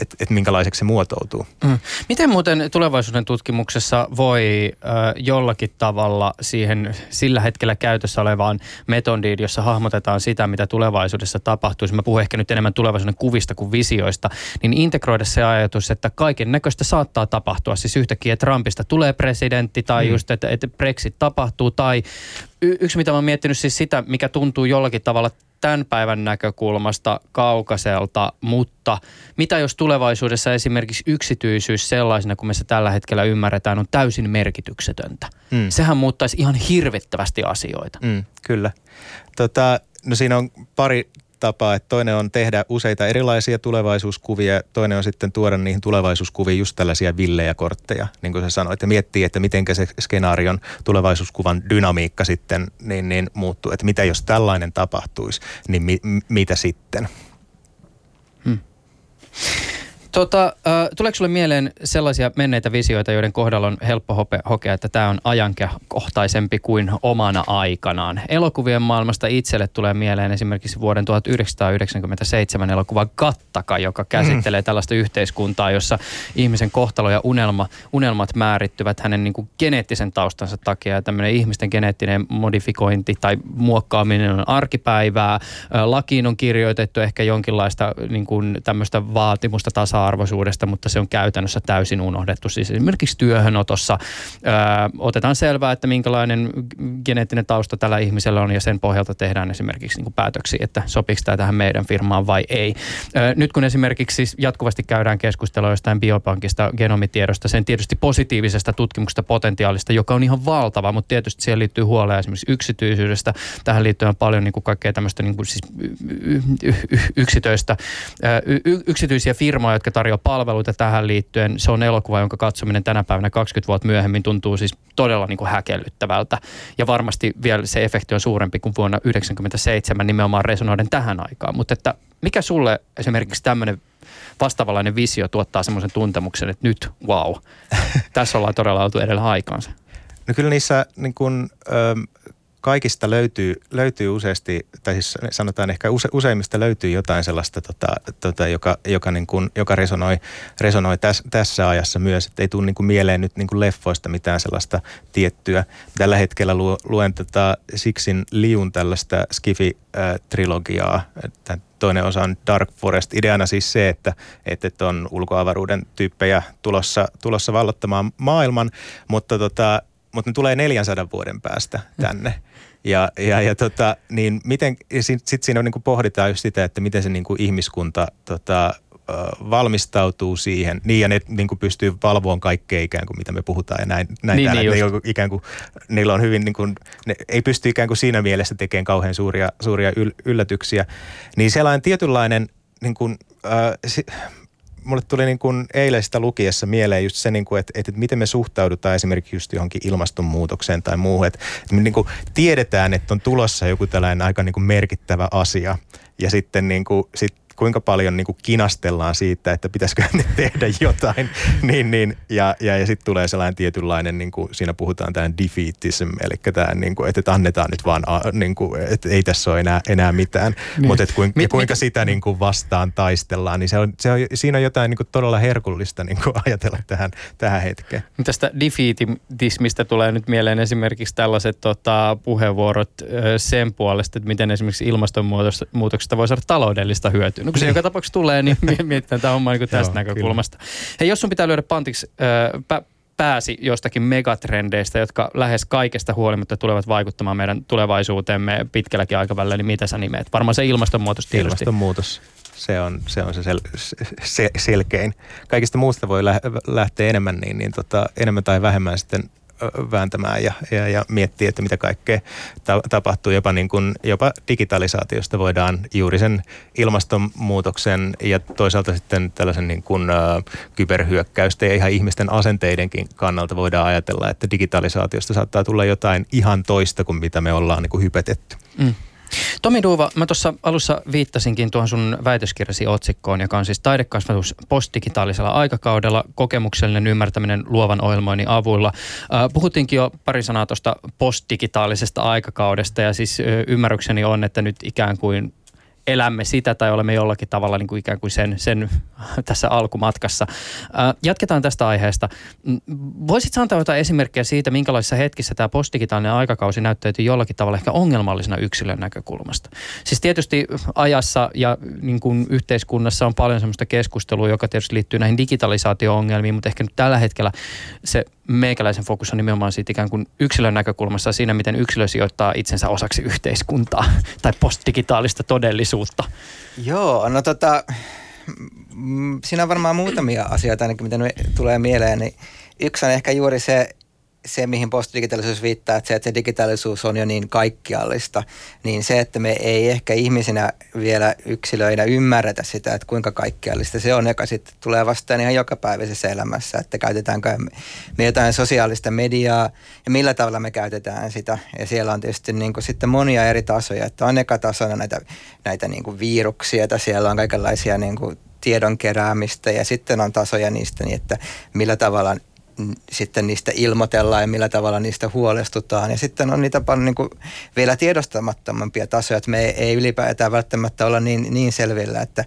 että et minkälaiseksi se muotoutuu. Mm. Miten muuten tulevaisuuden tutkimuksessa voi ö, jollakin tavalla siihen sillä hetkellä käytössä olevaan metodiin, jossa hahmotetaan sitä, mitä tulevaisuudessa tapahtuisi, mä puhun ehkä nyt enemmän tulevaisuuden kuvista kuin visioista, niin integroida se ajatus, että kaiken näköistä saattaa tapahtua, siis yhtäkkiä, että Trumpista tulee presidentti tai mm. just, että, että Brexit tapahtuu tai... Y- yksi, mitä mä oon miettinyt siis sitä, mikä tuntuu jollakin tavalla tämän päivän näkökulmasta kaukaiselta, mutta mitä jos tulevaisuudessa esimerkiksi yksityisyys sellaisena, kun me se tällä hetkellä ymmärretään, on täysin merkityksetöntä? Mm. Sehän muuttaisi ihan hirvittävästi asioita. Mm, kyllä. Tota, no siinä on pari tapaa, että toinen on tehdä useita erilaisia tulevaisuuskuvia, toinen on sitten tuoda niihin tulevaisuuskuviin just tällaisia villejä kortteja, niin kuin sä sanoit, ja miettii, että mitenkä se skenaarion tulevaisuuskuvan dynamiikka sitten niin, niin muuttuu, että mitä jos tällainen tapahtuisi, niin mi- mitä sitten? Hmm. Tota, äh, tuleeko sulle mieleen sellaisia menneitä visioita, joiden kohdalla on helppo hope, hokea, että tämä on ajankohtaisempi kuin omana aikanaan? Elokuvien maailmasta itselle tulee mieleen esimerkiksi vuoden tuhatyhdeksänsataayhdeksänkymmentäseitsemän elokuva Gattaca, joka käsittelee tällaista yhteiskuntaa, jossa ihmisen kohtalo ja unelma, unelmat määrittyvät hänen niin kuin geneettisen taustansa takia. Ja tämmöinen ihmisten geneettinen modifikointi tai muokkaaminen on arkipäivää. Lakiin on kirjoitettu ehkä jonkinlaista niin kuin tämmöistä vaatimusta tasa arvoisuudesta, mutta se on käytännössä täysin unohdettu. Siis esimerkiksi työhönotossa öö, otetaan selvää, että minkälainen geneettinen tausta tällä ihmisellä on, ja sen pohjalta tehdään esimerkiksi niin kuin päätöksiä, että sopiiko tämä tähän meidän firmaan vai ei. Öö, nyt kun esimerkiksi siis jatkuvasti käydään keskustelua jostain biopankista, genomitiedosta, sen tietysti positiivisesta tutkimuksesta potentiaalista, joka on ihan valtava, mutta tietysti siihen liittyy huolea esimerkiksi yksityisyydestä. Tähän liittyy paljon niin kuin kaikkea tämmöistä niin kuin siis yksityistä, öö, yksityisiä firmoja, jotka tarjoaa palveluita tähän liittyen. Se on elokuva, jonka katsominen tänä päivänä kaksikymmentä vuotta myöhemmin tuntuu siis todella niin kuin häkellyttävältä. Ja varmasti vielä se efekti on suurempi kuin vuonna yhdeksänkymmentäseitsemän nimenomaan resonoiden tähän aikaan. Mutta että mikä sulle esimerkiksi tämmöinen vastaavanlainen visio tuottaa semmoisen tuntemuksen, että nyt wow, tässä ollaan todella oltu edellä aikaansa? No kyllä niissä niin kuin... Öö... Kaikista löytyy, löytyy useasti, tai siis sanotaan ehkä use, useimmista löytyy jotain sellaista, tota, tota, joka, joka, niin kuin, joka resonoi, resonoi täs, tässä ajassa myös. Et ei tule niin kuin mieleen nyt niin kuin leffoista mitään sellaista tiettyä. Tällä hetkellä lu, luen tota Sixin Liun tällaista Skifi-trilogiaa. Toinen osa on Dark Forest. Ideana siis se, että, että on ulkoavaruuden tyyppejä tulossa, tulossa vallottamaan maailman, mutta tota... mutta ne tulee neljänsadan vuoden päästä tänne. Ja, ja, ja, tota, niin miten, ja sit, sit siinä on, niin kuin pohditaan just sitä, että miten se niin kuin ihmiskunta tota, valmistautuu siihen. Niin, ja ne niin kuin pystyy valvoon kaikkea ikään kuin, mitä me puhutaan ja näin, näin niin, täällä. Niin, ne, ikään kuin, niillä on hyvin, niin kuin, ne ei pysty ikään kuin siinä mielessä tekemään kauhean suuria, suuria yllätyksiä. Niin sellainen tietynlainen, niin kuin, äh, si- mulle tuli niin kuin eilen sitä lukiessa mieleen just se, niin kuin, että, että miten me suhtaudutaan esimerkiksi just johonkin ilmastonmuutokseen tai muuhun. Että me niin kuin tiedetään, että on tulossa joku tällainen aika niin kuin merkittävä asia ja sitten niin kuin, sit kuinka paljon niin kuin kinastellaan siitä, että pitäisikö ne tehdä jotain. niin, niin, ja ja, ja sitten tulee sellainen tietynlainen, niin kuin, siinä puhutaan tämän defeatism, eli tämä, niin kuin, että annetaan nyt vaan, niin kuin, että ei tässä ole enää, enää mitään. Niin. Mutta kuinka, mit, kuinka mit... sitä niin kuin vastaan taistellaan, niin se on, se on, siinä on jotain niin kuin todella herkullista niin kuin ajatella tähän, tähän hetkeen. Tästä defeatismista tulee nyt mieleen esimerkiksi tällaiset tota, puheenvuorot sen puolesta, että miten esimerkiksi ilmastonmuutoksesta voi saada taloudellista hyötyä. No kun se joka tapauksessa tulee, niin mietitään tämä homma niin tästä näkökulmasta. Kyllä. Hei, jos sun pitää lyödä pantiksi äh, pä, pääsi jostakin megatrendeistä, jotka lähes kaikesta huolimatta tulevat vaikuttamaan meidän tulevaisuuteemme pitkälläkin aikavälillä, niin mitä sä nimeet? Varmaan se ilmastonmuutos tietysti. Ilmastonmuutos. Se on se, on se, sel, se selkein. Kaikista muusta voi lä- lähteä enemmän, niin, niin tota, enemmän tai vähemmän sitten vääntämään ja, ja, ja miettiä, että mitä kaikkea ta- tapahtuu. Jopa, niin kun, jopa digitalisaatiosta voidaan juuri sen ilmastonmuutoksen ja toisaalta sitten tällaisen niin kun, ä, kyberhyökkäysten ja ihan ihmisten asenteidenkin kannalta voidaan ajatella, että digitalisaatiosta saattaa tulla jotain ihan toista kuin mitä me ollaan niin kun hypetetty. Mm. Tomi Dufva, mä tuossa alussa viittasinkin tuohon sun väitöskirjasi otsikkoon, joka on siis taidekasvatus postdigitaalisella aikakaudella, kokemuksellinen ymmärtäminen luovan ohjelmoinnin avulla. Puhuttiinkin jo pari sanaa tuosta postdigitaalisesta aikakaudesta ja siis ymmärrykseni on, että nyt ikään kuin elämme sitä tai olemme jollakin tavalla niin kuin ikään kuin sen, sen tässä alkumatkassa. Jatketaan tästä aiheesta. Voisitko antaa jotain esimerkkejä siitä, minkälaisissa hetkissä tämä postdigitaalinen aikakausi näyttäytyy jollakin tavalla ehkä ongelmallisena yksilön näkökulmasta? Siis tietysti ajassa ja niin kuin yhteiskunnassa on paljon sellaista keskustelua, joka tietysti liittyy näihin digitalisaatio-ongelmiin, mutta ehkä nyt tällä hetkellä se meikäläisen fokus on nimenomaan siitä ikään kuin yksilön näkökulmassa siinä, miten yksilö sijoittaa itsensä osaksi yhteiskuntaa tai postdigitaalista todellisuutta. Joo, no tota, siinä on varmaan muutamia asioita ainakin, mitä me tulee mieleen. Niin yksi on ehkä juuri se, se mihin postdigitaalisuus viittaa, että se, että se digitaalisuus on jo niin kaikkiallista, niin se, että me ei ehkä ihmisinä vielä yksilöinä ymmärretä sitä, että kuinka kaikkiallista se on, joka sitten tulee vastaan ihan jokapäiväisessä elämässä, että käytetäänkö me jotain sosiaalista mediaa ja millä tavalla me käytetään sitä. Ja siellä on tietysti niin kuin sitten monia eri tasoja, että on eka tasona näitä, näitä niin kuin viruksia, että siellä on kaikenlaisia niin kuin tiedon keräämistä ja sitten on tasoja niistä, niin että millä tavalla sitten niistä ilmoitellaan ja millä tavalla niistä huolestutaan. Ja sitten on niitä paljon niin kuin vielä tiedostamattomampia tasoja, että me ei ylipäätään välttämättä olla niin, niin selvillä, että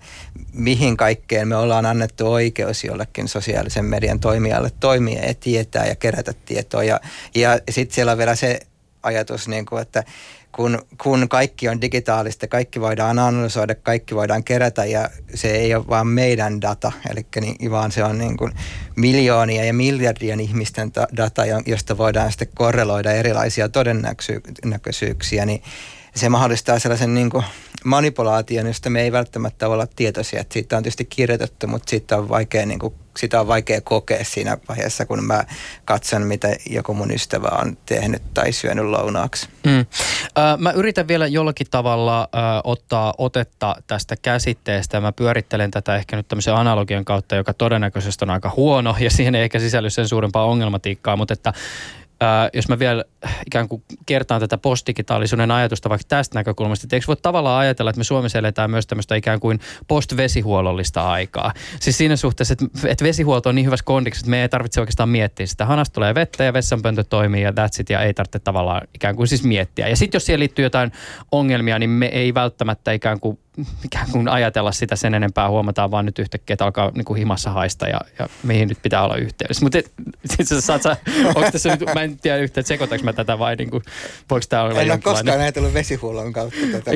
mihin kaikkeen me ollaan annettu oikeus jollekin sosiaalisen median toimijalle toimia ja tietää ja kerätä tietoa. Ja, ja sitten siellä on vielä se ajatus, niin kuin, että Kun, kun kaikki on digitaalista, kaikki voidaan analysoida, kaikki voidaan kerätä ja se ei ole vaan meidän data, eli niin, vaan se on niin kuin miljoonia ja miljardien ihmisten data, josta voidaan sitten korreloida erilaisia todennäköisyyksiä, niin se mahdollistaa sellaisen niin kuin manipulaation, josta me ei välttämättä olla tietoisia. Että siitä on tietysti kirjoitettu, mutta siitä on vaikea, niin kuin, sitä on vaikea kokea siinä vaiheessa, kun mä katson, mitä joku mun ystävä on tehnyt tai syönyt lounaaksi. Mm. Äh, mä yritän vielä jollakin tavalla äh, ottaa otetta tästä käsitteestä. Mä pyörittelen tätä ehkä nyt tämmöisen analogian kautta, joka todennäköisesti on aika huono ja siihen ei ehkä sisälly sen suurempaa ongelmatiikkaa, mutta että Äh, jos mä vielä ikään kuin kertaan tätä postdigitaalisuuden ajatusta vaikka tästä näkökulmasta, että eikö voi tavallaan ajatella, että me Suomessa eletään myös tämmöistä ikään kuin postvesihuollollista aikaa. Siis siinä suhteessa, että, että vesihuolto on niin hyvässä kondiksessa, että me ei tarvitse oikeastaan miettiä sitä. Hanasta tulee vettä ja vessanpöntö toimii ja that's it, ja ei tarvitse tavallaan ikään kuin siis miettiä. Ja sitten jos siihen liittyy jotain ongelmia, niin me ei välttämättä ikään kuin ikään kuin ajatella sitä sen enempää, huomataan vaan nyt yhtäkkiä, että alkaa niin kuin himassa haista ja, ja mihin nyt pitää olla yhteydessä. Mutta itse asiassa, onko tässä nyt, mä en tiedä yhtään, että sekoitanko mä tätä vai niin kuin, voiko tämä olla jokin? En ole koskaan ajatellut vesihuollon kautta tätä.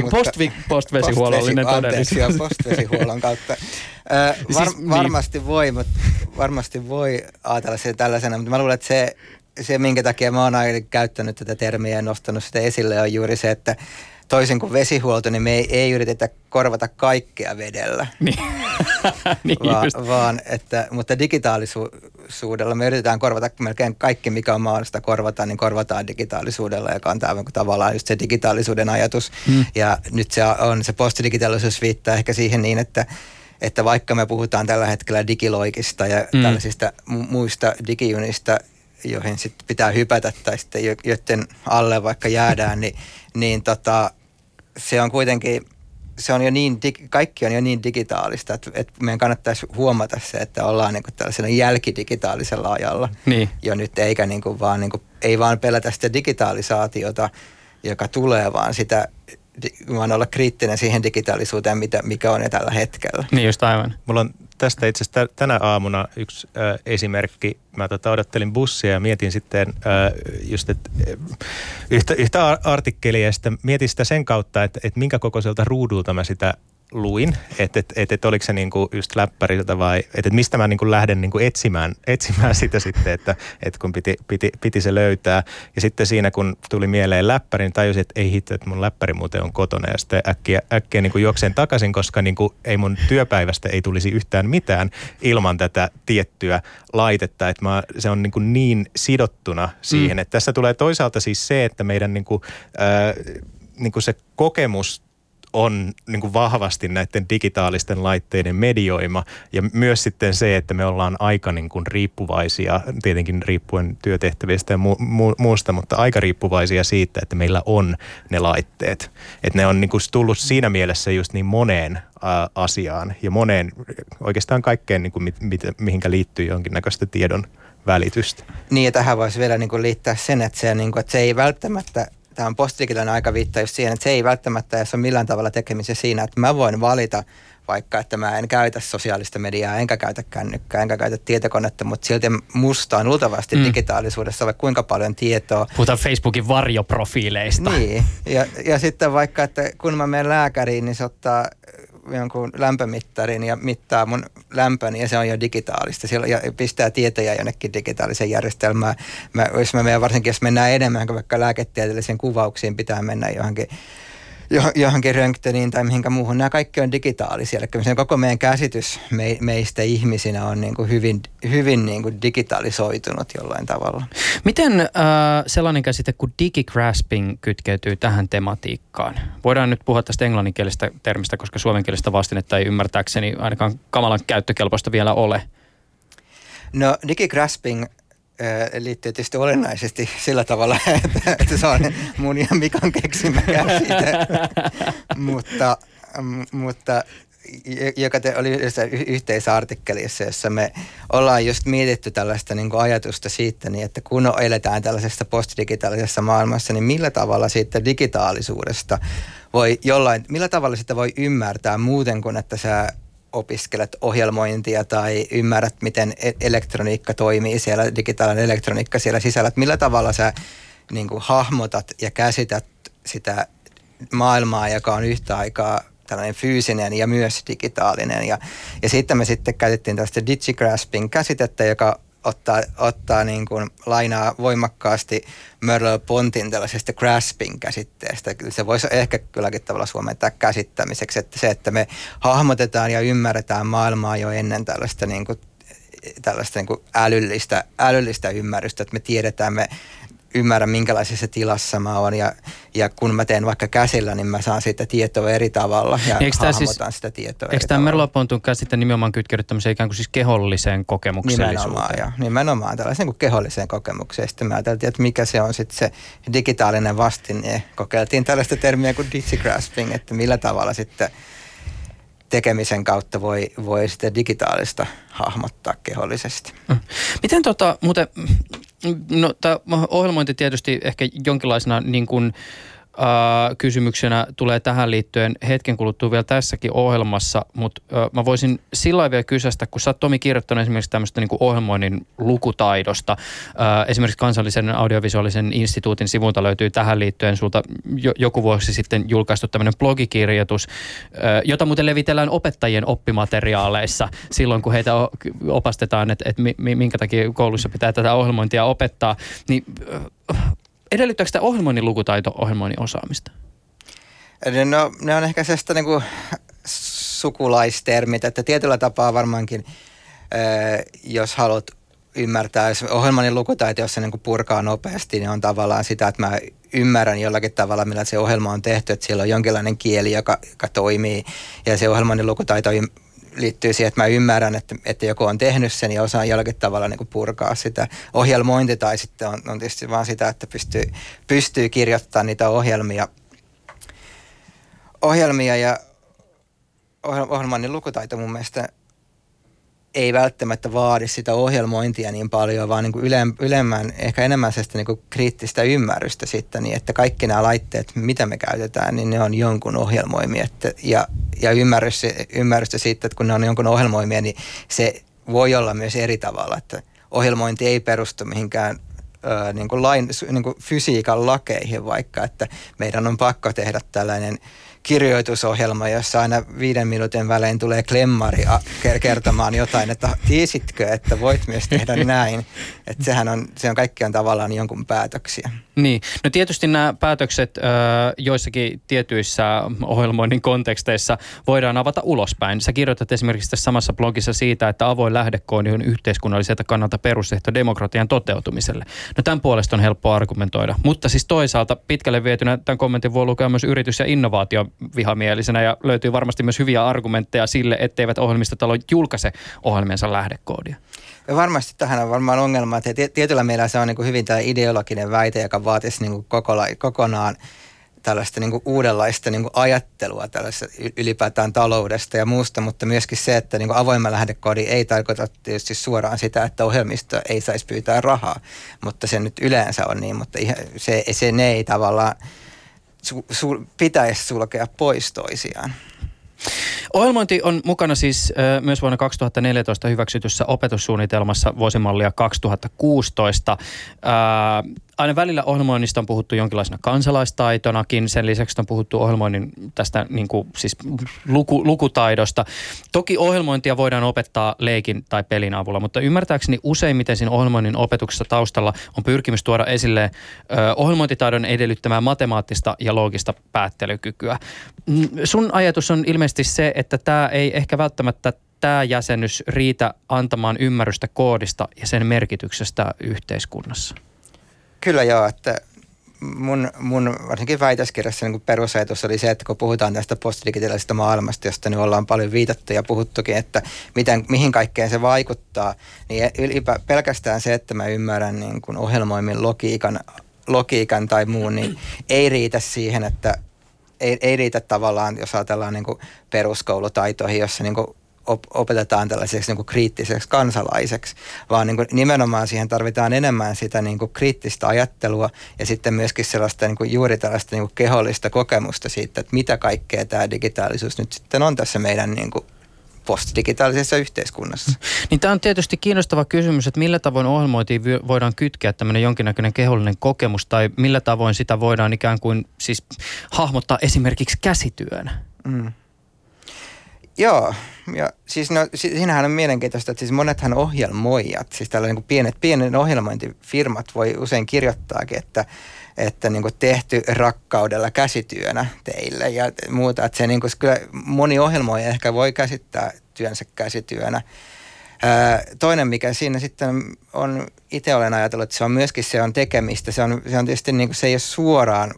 Postvesihuollollinen todellisuus. Anteeksi, postvesihuollon kautta. Ö, var, siis, varmasti, niin. voi, mutta, varmasti voi ajatella sitä tällaisena, mutta mä luulen, että se, se minkä takia mä oon aina käyttänyt tätä termiä ja nostanut sitä esille on juuri se, että toisin kuin vesihuolto, niin me ei, ei yritetä korvata kaikkea vedellä, niin. niin Va, vaan että, mutta digitaalisuudella me yritetään korvata melkein kaikki, mikä on mahdollista korvata, niin korvataan digitaalisuudella, joka on tämä, tavallaan just se digitaalisuuden ajatus. Hmm. Ja nyt se on, se postdigitaalisuus viittaa ehkä siihen niin, että että vaikka me puhutaan tällä hetkellä digiloikista ja hmm. tällaisista muista digijunista, joihin sitten pitää hypätä tai sitten joiden alle vaikka jäädään, niin, niin tota, se on kuitenkin, se on jo niin, kaikki on jo niin digitaalista, että, että meidän kannattaisi huomata se, että ollaan niin kuin tällaisella jälkidigitaalisella ajalla niin jo nyt, eikä niin kuin vaan, niin kuin, ei vaan pelätä sitä digitalisaatiota, joka tulee, vaan sitä, vaan olla kriittinen siihen digitaalisuuteen, mitä, mikä on jo tällä hetkellä. Niin just aivan. Mulla on tästä itse asiassa tänä aamuna yksi äh, esimerkki. Mä tota odottelin bussia ja mietin sitten äh, just, että äh, yhtä, yhtä artikkelia ja sitten mietin sitä sen kautta, että, että minkä kokoiselta ruudulta mä sitä luin, että et, et, et oliko se niinku just läppäriltä vai, että et mistä mä niinku lähden niinku etsimään, etsimään sitä sitten, että et kun piti, piti, piti se löytää. Ja sitten siinä, kun tuli mieleen läppäri, niin tajusin, että ei hitto, että mun läppäri muuten on kotona. Ja sitten äkkiä, äkkiä niinku juokseen takaisin, koska niinku ei mun työpäivästä ei tulisi yhtään mitään ilman tätä tiettyä laitetta. Että mä, se on niinku niin sidottuna siihen. Mm. Että tässä tulee toisaalta siis se, että meidän niinku, äh, niinku se kokemus on niin kuin vahvasti näiden digitaalisten laitteiden medioima ja myös sitten se, että me ollaan aika niin kuin riippuvaisia, tietenkin riippuen työtehtävistä ja mu- muusta, mutta aika riippuvaisia siitä, että meillä on ne laitteet. Että ne on niin kuin tullut siinä mielessä just niin moneen ä, asiaan ja moneen oikeastaan kaikkeen, niin kuin mit, mit, mihinkä liittyy jonkinnäköistä tiedon välitystä. Niin ja tähän voisi vielä niin kuin liittää sen, että se, niin kuin, että se ei välttämättä tämä on postdigitaalinen aika viittaa just siihen, että se ei välttämättä edes ole millään tavalla tekemisiä siinä, että mä voin valita vaikka, että mä en käytä sosiaalista mediaa, enkä käytä kännykkää, enkä käytä tietokonetta, mutta silti musta on luultavasti mm. digitaalisuudessa vaikka kuinka paljon tietoa. Puhutaan Facebookin varjoprofiileista. Niin, ja, ja sitten vaikka, että kun mä menen lääkäriin, niin se ottaa jonkun lämpömittarin ja mittaa mun lämpöni ja se on jo digitaalista. Silloin ja pistää tietoja jonnekin digitaaliseen järjestelmään. Mä, jos mä menen, varsinkin jos mennään enemmän kuin vaikka lääketieteellisiin kuvauksiin, pitää mennä johonkin johonkin röntgeniin tai mihinkä muuhun. Nämä kaikki on digitaalisia. Eli koko meidän käsitys meistä ihmisinä on niin kuin hyvin, hyvin niin kuin digitalisoitunut jollain tavalla. Miten äh, sellainen käsite kuin digigrasping kytkeytyy tähän tematiikkaan? Voidaan nyt puhua tästä englanninkielistä termistä, koska suomenkielistä vastinetta ei ymmärtääkseni ainakaan kamalan käyttökelpoista vielä ole. No digigrasping liittyy tietysti olennaisesti sillä tavalla, että, että se on mun ja Mikan keksimä käsite, mutta, mutta joka te, oli yhteisartikkelissa, jossa me ollaan just mietitty tällaista niin kuin ajatusta siitä, niin että kun eletään tällaisessa postdigitaalisessa maailmassa, niin millä tavalla siitä digitaalisuudesta voi jollain, millä tavalla sitä voi ymmärtää muuten kuin, että sä opiskelet ohjelmointia tai ymmärrät, miten elektroniikka toimii siellä, digitaalinen elektroniikka siellä sisällä. Että millä tavalla sä niin kuin hahmotat ja käsität sitä maailmaa, joka on yhtä aikaa tällainen fyysinen ja myös digitaalinen. Ja, ja sitten me sitten käytettiin tällaista digigrasping-käsitettä, joka ottaa, ottaa niin kuin lainaa voimakkaasti Merleau-Pontyn tällaisesta grasping-käsitteestä. Se voisi ehkä kylläkin tavalla suomentaa käsittämiseksi, että se, että me hahmotetaan ja ymmärretään maailmaa jo ennen tällaista, niin kuin, tällaista niin kuin älyllistä, älyllistä ymmärrystä, että me tiedetään, me ymmärrän minkälaisessa tilassa mä oon ja, ja kun mä teen vaikka käsillä, niin mä saan siitä tietoa eri tavalla ja hahmotan siis, sitä tietoa eri tavalla. Eikö Merleau-Pontyn käsite nimenomaan kytkeydy tämmöiseen ikään kuin siis keholliseen kokemuksellisuuteen? Nimenomaan, joo. Nimenomaan tällaisen kuin keholliseen kokemukseen. Sitten me ajateltiin, että mikä se on sitten se digitaalinen vastine. Kokeiltiin tällaista termiä kuin digigrasping, että millä tavalla sitten tekemisen kautta voi, voi sitä digitaalista hahmottaa kehollisesti. Miten tota, muuten, no tämä ohjelmointi tietysti ehkä jonkinlaisena niin kuin, äh, kysymyksenä tulee tähän liittyen hetken kuluttua vielä tässäkin ohjelmassa, mutta äh, mä voisin sillä vielä kysästä, kun sä oot Tomi kirjoittanut esimerkiksi tämmöistä niin kuin ohjelmoinnin lukutaidosta, äh, esimerkiksi kansallisen audiovisuaalisen instituutin sivuilta löytyy tähän liittyen sulta jo, joku vuosi sitten julkaistu tämmöinen blogikirjoitus, äh, jota muuten levitellään opettajien oppimateriaaleissa silloin, kun heitä opastetaan, että et minkä takia koulussa pitää tätä ohjelmointia opettaa, niin äh, edellyttääkö sitä ohjelmoinnin lukutaito ohjelmoinnin osaamista? No, ne on ehkä sellaista niin kuin sukulaistermit, että tietyllä tapaa varmaankin, jos haluat ymmärtää, jos ohjelmoinnin lukutaito, jos se niin kuin purkaa nopeasti, niin on tavallaan sitä, että mä ymmärrän jollakin tavalla, millä se ohjelma on tehty, että siellä on jonkinlainen kieli, joka, joka toimii, ja se ohjelmoinnin lukutaito liittyy siihen, että mä ymmärrän, että, että joku on tehnyt sen ja osaan jollakin tavalla niin kuin purkaa sitä ohjelmointi tai sitten on, on tietysti vaan sitä, että pystyy, pystyy kirjoittamaan niitä ohjelmia, ohjelmia ja ohjelmoinnin lukutaito mun mielestä ei välttämättä vaadi sitä ohjelmointia niin paljon, vaan niin kuin ylemmän, ehkä enemmän sitä niin kuin kriittistä ymmärrystä sitten, niin että kaikki nämä laitteet, mitä me käytetään, niin ne on jonkun ohjelmoimia. Että, ja ja ymmärrys, ymmärrystä siitä, että kun ne on jonkun ohjelmoimia, niin se voi olla myös eri tavalla. Että ohjelmointi ei perustu mihinkään ö, niin kuin lain, niin kuin fysiikan lakeihin vaikka, että meidän on pakko tehdä tällainen kirjoitusohjelma, jossa aina viiden minuutin välein tulee klemmari kertomaan jotain, että tiesitkö, että voit myös tehdä näin. Että sehän on, se on kaikkiaan tavallaan jonkun päätöksiä. Niin, no tietysti nämä päätökset ö, joissakin tietyissä ohjelmoinnin konteksteissa voidaan avata ulospäin. Sä kirjoitat esimerkiksi tässä samassa blogissa siitä, että avoin lähdekoodi on yhteiskunnalliselta kannalta perusehto demokratian toteutumiselle. No tämän puolesta on helppo argumentoida, mutta siis toisaalta pitkälle vietynä tämän kommentin voi lukea myös yritys- ja innovaatio vihamielisenä ja löytyy varmasti myös hyviä argumentteja sille, etteivät ohjelmistotalo julkaise ohjelmiensa lähdekoodia. Ja varmasti tähän on varmaan ongelma, että tietyllä meillä se on niin kuin hyvin tämä ideologinen väite, joka vaatisi niin kuin kokola- kokonaan tällaista niin kuin uudenlaista niin kuin ajattelua tällaista ylipäätään taloudesta ja muusta, mutta myöskin se, että niin kuin avoimen lähdekoodi ei tarkoita tietysti suoraan sitä, että ohjelmisto ei saisi pyytää rahaa, mutta se nyt yleensä on niin, mutta se, se ne ei tavallaan Su, su, pitäisi sulkea pois toisiaan. Ohjelmointi on mukana siis ö, myös vuonna kaksituhattaneljätoista hyväksytyssä opetussuunnitelmassa vuosimallia kaksituhattakuusitoista. Ö, aina välillä ohjelmoinnista on puhuttu jonkinlaisena kansalaistaitonakin. Sen lisäksi on puhuttu ohjelmoinnin tästä niin kuin, siis luku, lukutaidosta. Toki ohjelmointia voidaan opettaa leikin tai pelin avulla, mutta ymmärtääkseni useimmiten siinä ohjelmoinnin opetuksessa taustalla on pyrkimys tuoda esille ö, ohjelmointitaidon edellyttämää matemaattista ja loogista päättelykykyä. Sun ajatus on ilmeisesti se, että tämä ei ehkä välttämättä tämä jäsennys riitä antamaan ymmärrystä koodista ja sen merkityksestä yhteiskunnassa. Kyllä joo, että mun, mun varsinkin väitöskirjassa niin perusajatus oli se, että kun puhutaan tästä postdigitaalisesta maailmasta, josta nyt ollaan paljon viitattu ja puhuttukin, että miten, mihin kaikkeen se vaikuttaa, niin ylipä, pelkästään se, että mä ymmärrän niin kuin ohjelmoimin logiikan, logiikan tai muun, niin ei riitä siihen, että ei, ei riitä tavallaan, jos ajatellaan niin kuin peruskoulutaitoihin, jossa niin kuin opetetaan tällaiseksi niin kuin kriittiseksi kansalaiseksi, vaan niin kuin nimenomaan siihen tarvitaan enemmän sitä niin kuin kriittistä ajattelua ja sitten myöskin sellaista niin kuin juuri tällaista niin kuin kehollista kokemusta siitä, että mitä kaikkea tämä digitaalisuus nyt sitten on tässä meidän niin kuin postdigitaalisessa yhteiskunnassa. Niin tämä on tietysti kiinnostava kysymys, että millä tavoin ohjelmointiin voidaan kytkeä tämmöinen jonkinnäköinen kehollinen kokemus tai millä tavoin sitä voidaan ikään kuin siis hahmottaa esimerkiksi käsityönä? Mm. Joo, ja siis no, siinähän on mielenkiintoista, että siis monethan ohjelmoijat, siis tällaiset niin pienet, pienet ohjelmointifirmat voi usein kirjoittaakin, että, että niin kuin tehty rakkaudella käsityönä teille ja muuta. Että se niin kuin, kyllä moni ohjelmoija ehkä voi käsittää työnsä käsityönä. Ää, toinen, mikä siinä sitten on, itse olen ajatellut, että se on myöskin se on tekemistä. Se on, se on tietysti niin kuin, se ei ole suoraan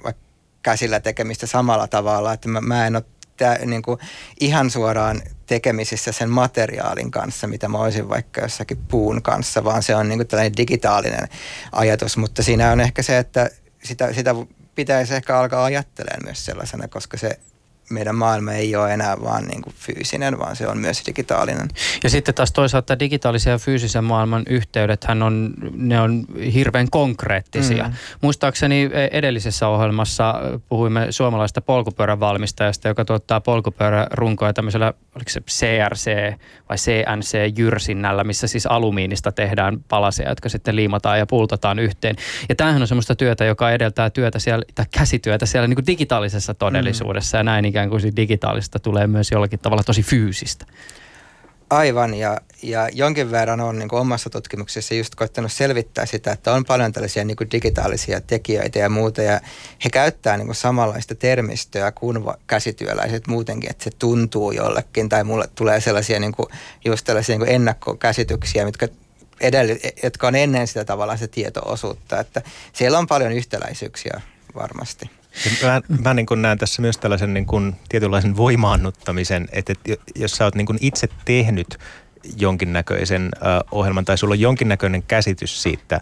käsillä tekemistä samalla tavalla, että mä, mä en ole Tää, niin kuin ihan suoraan tekemisissä sen materiaalin kanssa, mitä mä olisin vaikka jossakin puun kanssa, vaan se on niin kuin tällainen digitaalinen ajatus, mutta siinä on ehkä se, että sitä, sitä pitäisi ehkä alkaa ajattelemaan myös sellaisena, koska se meidän maailma ei ole enää vaan niin kuin fyysinen, vaan se on myös digitaalinen. Ja sitten taas toisaalta digitaalisen ja fyysisen maailman yhteydethän on, ne on hirveän konkreettisia. Mm-hmm. Muistaakseni edellisessä ohjelmassa puhuimme suomalaista polkupyörävalmistajasta, joka tuottaa polkupyörärunkoja tämmöisellä, oliko se C R C vai C N C-jyrsinnällä, missä siis alumiinista tehdään palasia, jotka sitten liimataan ja pultataan yhteen. Ja tämähän on semmoista työtä, joka edeltää työtä siellä, tai käsityötä siellä niin kuin digitaalisessa todellisuudessa, mm-hmm. ja näin ikään kuin digitaalista tulee myös jollakin tavalla tosi fyysistä. Aivan, ja, ja jonkin verran on niin kuin omassa tutkimuksessa just koittanut selvittää sitä, että on paljon tällaisia niin kuin digitaalisia tekijöitä ja muuta, ja he käyttää niin kuin samanlaista termistöä kuin käsityöläiset muutenkin, että se tuntuu jollekin, tai mulle tulee sellaisia niin kuin, just tällaisia niin kuin ennakkokäsityksiä, mitkä edellä, jotka on ennen sitä tavallaan se tieto-osuutta, että siellä on paljon yhtäläisyyksiä varmasti. Mä, mä niin kuin näen tässä myös tällaisen niin kuin tietynlaisen voimaannuttamisen, että jos sä oot niin kuin itse tehnyt jonkinnäköisen ohjelman tai sulla on jonkinnäköinen käsitys siitä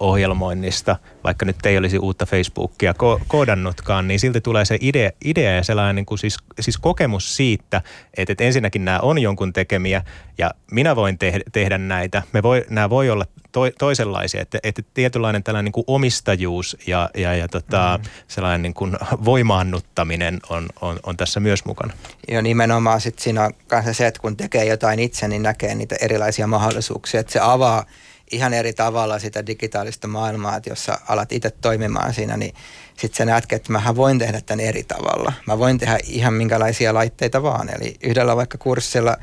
ohjelmoinnista, vaikka nyt ei olisi uutta Facebookia ko- koodannutkaan, niin silti tulee se idea, idea ja sellainen niin kuin siis, siis kokemus siitä, että, että ensinnäkin nämä on jonkun tekemiä ja minä voin te- tehdä näitä. Me voi, nämä voi olla to- toisenlaisia, että, että tietynlainen tällainen niin kuin omistajuus ja, ja, ja tota, mm. sellainen niin kuin voimaannuttaminen on, on, on tässä myös mukana. Joo, nimenomaan sitten siinä on kanssa se, että kun tekee jotain itse, niin näkee niitä erilaisia mahdollisuuksia, että se avaa ihan eri tavalla sitä digitaalista maailmaa, että jos sä alat itse toimimaan siinä, niin sitten sä näetkin, että mähän voin tehdä tämän eri tavalla. Mä voin tehdä ihan minkälaisia laitteita vaan. Eli yhdellä vaikka kurssilla,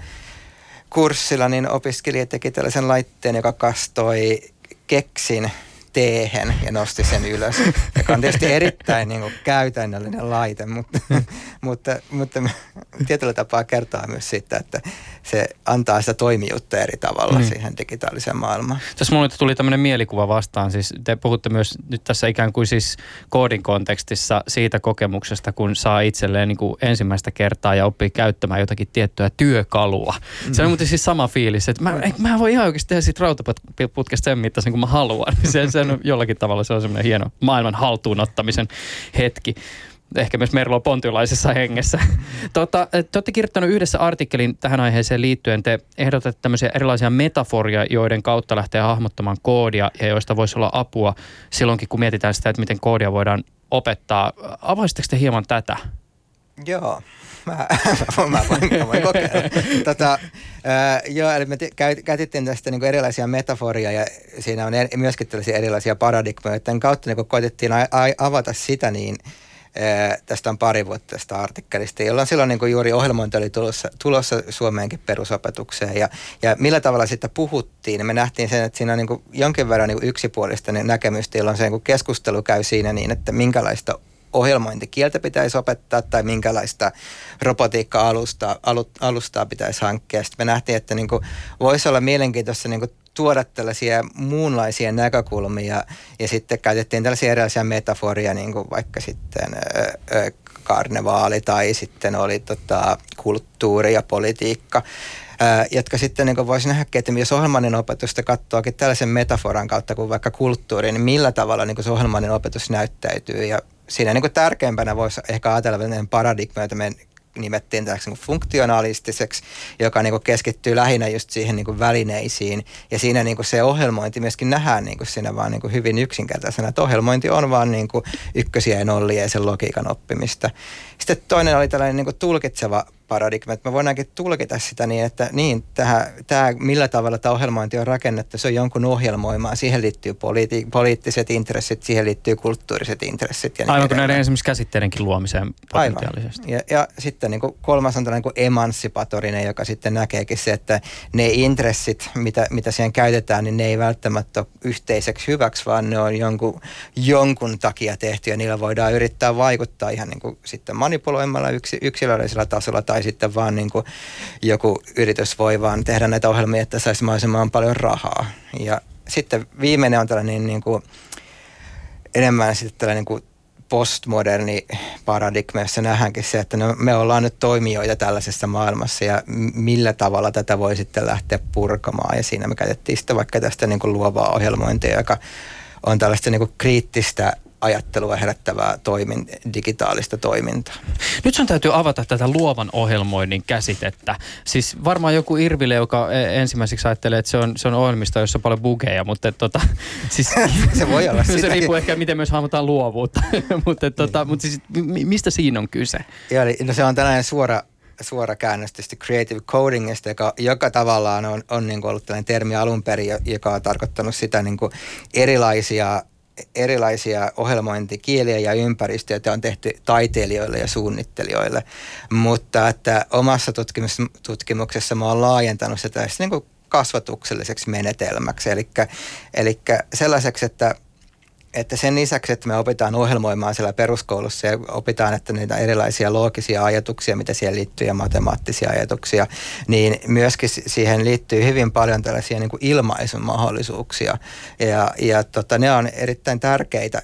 kurssilla niin opiskelija teki tällaisen laitteen, joka kastoi keksin teehen ja nosti sen ylös. Joka on tietysti erittäin niin kuin käytännöllinen laite, mutta, mutta, mutta tietyllä tapaa kertaa myös siitä, että se antaa sitä toimijuutta eri tavalla mm. siihen digitaaliseen maailmaan. Tässä minulle tuli tämmöinen mielikuva vastaan. Siis te puhutte myös nyt tässä ikään kuin siis koodin kontekstissa siitä kokemuksesta, kun saa itselleen niin kuin ensimmäistä kertaa ja oppii käyttämään jotakin tiettyä työkalua. Mm. Se on muuten siis sama fiilis, että mä, mä voin ihan oikeasti tehdä siitä rautaputkesta sen mittaisen, kun mä haluan. Se, se on jollakin tavalla se on semmoinen hieno maailman haltuunottamisen hetki. Ehkä myös Merleau-Pontylaisessa hengessä. Tota, te olette kirjoittaneet yhdessä artikkelin tähän aiheeseen liittyen. Te ehdotatte tämmöisiä erilaisia metaforia, joiden kautta lähtee hahmottamaan koodia ja joista voisi olla apua silloinkin, kun mietitään sitä, että miten koodia voidaan opettaa. Avaisitteko te hieman tätä? Joo, mä, mä, voin, mä voin kokeilla. Tota, ää, joo, eli me t- käytettiin tästä niinku erilaisia metaforia ja siinä on er- myöskin tällaisia erilaisia paradigmoja. Tämän kautta niinku koitettiin a- a- avata sitä, niin ää, tästä on pari vuotta tästä artikkelista, jolloin silloin niinku juuri ohjelmointi oli tulossa, tulossa Suomeenkin perusopetukseen. Ja, ja millä tavalla sitä puhuttiin, me nähtiin sen, että siinä on niinku jonkin verran niinku yksipuolista niin näkemystä, jolloin se niinku keskustelu käy siinä niin, että minkälaista ohjelmointikieltä pitäisi opettaa tai minkälaista robotiikka-alustaa alu, alustaa pitäisi hankkia. Sitten me nähtiin, että niin kuin voisi olla mielenkiintoista niin kuin tuoda tällaisia muunlaisia näkökulmia ja sitten käytettiin tällaisia erilaisia metaforia, niin kuin vaikka sitten ö, ö, karnevaali tai sitten oli tota, kulttuuri ja politiikka, ö, jotka sitten niin kuin voisi nähdä, että jos ohjelmainen opetusta katsoakin tällaisen metaforan kautta kuin vaikka kulttuuri, niin millä tavalla niin kuin se ohjelmainen opetus näyttäytyy ja siinä niin kuin tärkeimpänä voisi ehkä ajatella näiden paradigmoja, joita me nimettiin tällaisen niin funktionalistiseksi, joka niin kuin keskittyy lähinnä just siihen niin kuin välineisiin. Ja siinä niin kuin se ohjelmointi myöskin nähdään niin kuin siinä vaan niin kuin hyvin yksinkertaisena, että ohjelmointi on vaan niin kuin ykkösiä ja nollia ja sen logiikan oppimista. Sitten toinen oli tällainen niin kuin tulkitseva paradigma, että me voidaankin tulkita sitä niin, että niin, tähän, tämä, millä tavalla tämä ohjelmointi on rakennettu, se on jonkun ohjelmoimaa. Siihen liittyy politi- poliittiset intressit, siihen liittyy kulttuuriset intressit. Ja niin aivan kuin näiden esimerkiksi käsitteidenkin luomiseen potentiaalisesti. Ja, ja sitten niin kuin kolmas on tällainen niin emanssipatorinen, joka sitten näkeekin se, että ne intressit, mitä, mitä siihen käytetään, niin ne ei välttämättä ole yhteiseksi hyväksi, vaan ne on jonkun, jonkun takia tehty ja niillä voidaan yrittää vaikuttaa ihan niin kuin sitten manipuloimalla yks, yksilöllisellä tasolla tai sitten vaan niin kuin joku yritys voi vaan tehdä näitä ohjelmia, että saisi mahdollisimman paljon rahaa. Ja sitten viimeinen on tällainen niin kuin enemmän sitten tällainen kuin postmoderni paradigma, jossa nähdäänkin se, että no, me ollaan nyt toimijoita tällaisessa maailmassa ja millä tavalla tätä voi sitten lähteä purkamaan. Ja siinä me käytettiin sitten vaikka tästä niin kuin luovaa ohjelmointia, joka on tällaista niin kuin kriittistä ajattelua herättävää toimin, digitaalista toimintaa. Nyt sun täytyy avata tätä luovan ohjelmoinnin käsitettä. Siis varmaan joku Irville, joka ensimmäiseksi ajattelee, että se on, se on ohjelmista, jossa on paljon bugeja, mutta tota, siis se voi olla sitäkin. Se riippuu ehkä, miten myös hahmotaan luovuutta, mutta tota, mut siis mistä siinä on kyse? Joo, no se on tällainen suora suora käännös tästä creative codingista, joka, joka tavallaan on, on niin kuin ollut tällainen termi alun perin, joka on tarkoittanut sitä niin kuin erilaisia erilaisia ohjelmointikieliä ja ympäristöjä, joita on tehty taiteilijoille ja suunnittelijoille, mutta että omassa tutkimuksessa mä oon laajentanut sitä niin kuin kasvatukselliseksi menetelmäksi, eli, eli sellaiseksi, että, että sen lisäksi, että me opitaan ohjelmoimaan siellä peruskoulussa ja opitaan, että niitä erilaisia loogisia ajatuksia, mitä siihen liittyy ja matemaattisia ajatuksia, niin myöskin siihen liittyy hyvin paljon tällaisia niin kuin ilmaisun mahdollisuuksia ja, ja tota, ne on erittäin tärkeitä,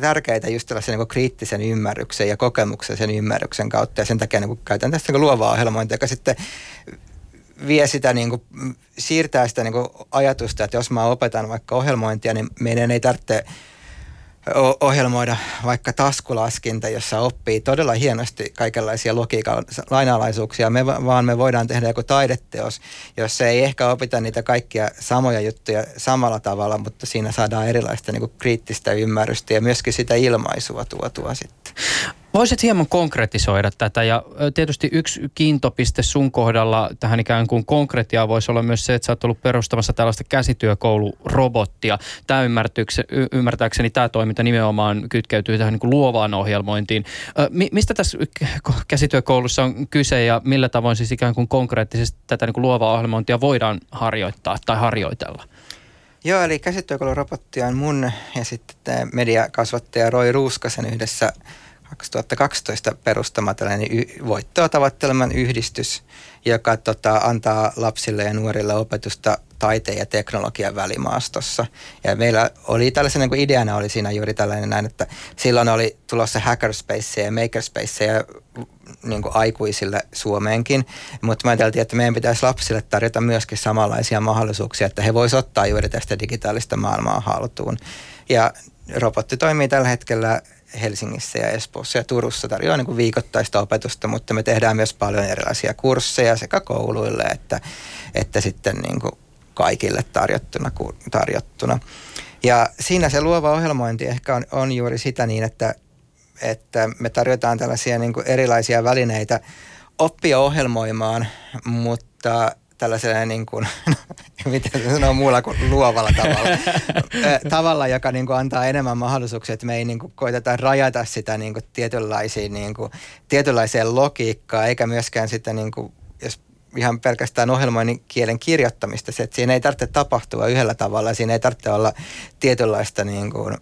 tärkeitä just tällaisen niin kriittisen ymmärryksen ja kokemuksen sen ymmärryksen kautta ja sen takia niin käytän tästä niin luovaa ohjelmointia, joka sitten vie sitä, niin kuin, siirtää sitä niin kuin ajatusta, että jos mä opetan vaikka ohjelmointia, niin meidän ei tarvitse ohjelmoida vaikka taskulaskinta, jossa oppii todella hienosti kaikenlaisia logiikan lainalaisuuksia, me, vaan me voidaan tehdä joku taideteos, jossa ei ehkä opita niitä kaikkia samoja juttuja samalla tavalla, mutta siinä saadaan erilaista niin kuin kriittistä ymmärrystä ja myöskin sitä ilmaisua tuotua sitten. Voisit hieman konkretisoida tätä ja tietysti yksi kiintopiste sun kohdalla tähän ikään kuin konkretiaa voisi olla myös se, että sä oot ollut perustamassa tällaista käsityökoulurobottia. Tämä ymmärtääkseni tämä toiminta nimenomaan kytkeytyy tähän niin kuin luovaan ohjelmointiin. Mistä tässä käsityökoulussa on kyse ja millä tavoin siis ikään kuin konkreettisesti tätä niin kuin luovaa ohjelmointia voidaan harjoittaa tai harjoitella? Joo, eli käsityökoulurobotti on mun ja sitten mediakasvattaja Roi Ruuskasen yhdessä kaksituhattakaksitoista perustama tällainen y- voittoa tavoitteleman yhdistys, joka tota, antaa lapsille ja nuorille opetusta taiteen ja teknologian välimaastossa. Ja meillä oli tällaisen niin kuin ideana oli siinä juuri tällainen näin, että silloin oli tulossa hackerspaceja ja makerspaceja niin kuin aikuisille Suomeenkin, mutta me ajateltiin, että meidän pitäisi lapsille tarjota myöskin samanlaisia mahdollisuuksia, että he voisivat ottaa juuri tästä digitaalista maailmaa haltuun. Ja robotti toimii tällä hetkellä Helsingissä ja Espoossa ja Turussa tarjoaa niin kuin viikoittaista opetusta, mutta me tehdään myös paljon erilaisia kursseja sekä kouluille että, että sitten niin kuin kaikille tarjottuna, tarjottuna. Ja siinä se luova ohjelmointi ehkä on, on juuri sitä niin, että että me tarjotaan tällaisia niin kuin erilaisia välineitä oppia ohjelmoimaan, mutta tällaisella niin kuin, miten se sanoo muulla kuin luovalla tavalla, tavalla, joka niin kuin antaa enemmän mahdollisuuksia, että me ei niin kuin koiteta rajata sitä niin kuin tietynlaisiin, niin kuin, tietynlaiseen logiikkaan, eikä myöskään sitä, niin kuin, jos ihan pelkästään ohjelmoinnin kielen kirjoittamista, se, että siinä ei tarvitse tapahtua yhdellä tavalla, siinä ei tarvitse olla tietynlaista niin kuin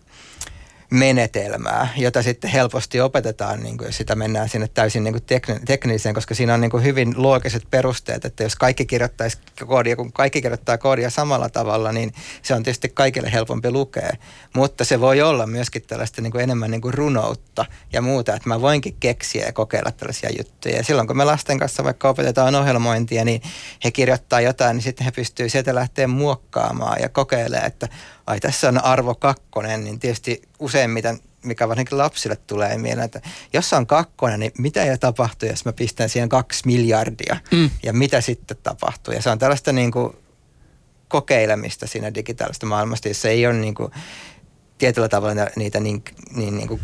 menetelmää, jota sitten helposti opetetaan, niin kuin, jos sitä mennään sinne täysin niin kuin tekn- tekniseen, koska siinä on niin kuin hyvin loogiset perusteet, että jos kaikki kirjoittaisi koodia, kun kaikki kirjoittaa koodia samalla tavalla, niin se on tietysti kaikille helpompi lukea, mutta se voi olla myöskin tällaista niin kuin enemmän niin kuin runoutta ja muuta, että mä voinkin keksiä ja kokeilla tällaisia juttuja. Ja silloin kun me lasten kanssa vaikka opetetaan ohjelmointia, niin he kirjoittaa jotain, niin sitten he pystyy sieltä lähteä muokkaamaan ja kokeilemaan, että ai tässä on arvo kakkonen, niin tietysti useimmiten, mikä varsinkin lapsille tulee mieleen, että jos on kakkonen, niin mitä ei tapahtuu, jos mä pistän siihen kaksi miljardia mm. ja mitä sitten tapahtuu. Ja se on tällaista niin kuin kokeilemista siinä digitaalista maailmasta, jossa ei ole niin kuin tietyllä tavalla niitä niin, niin, niin kuin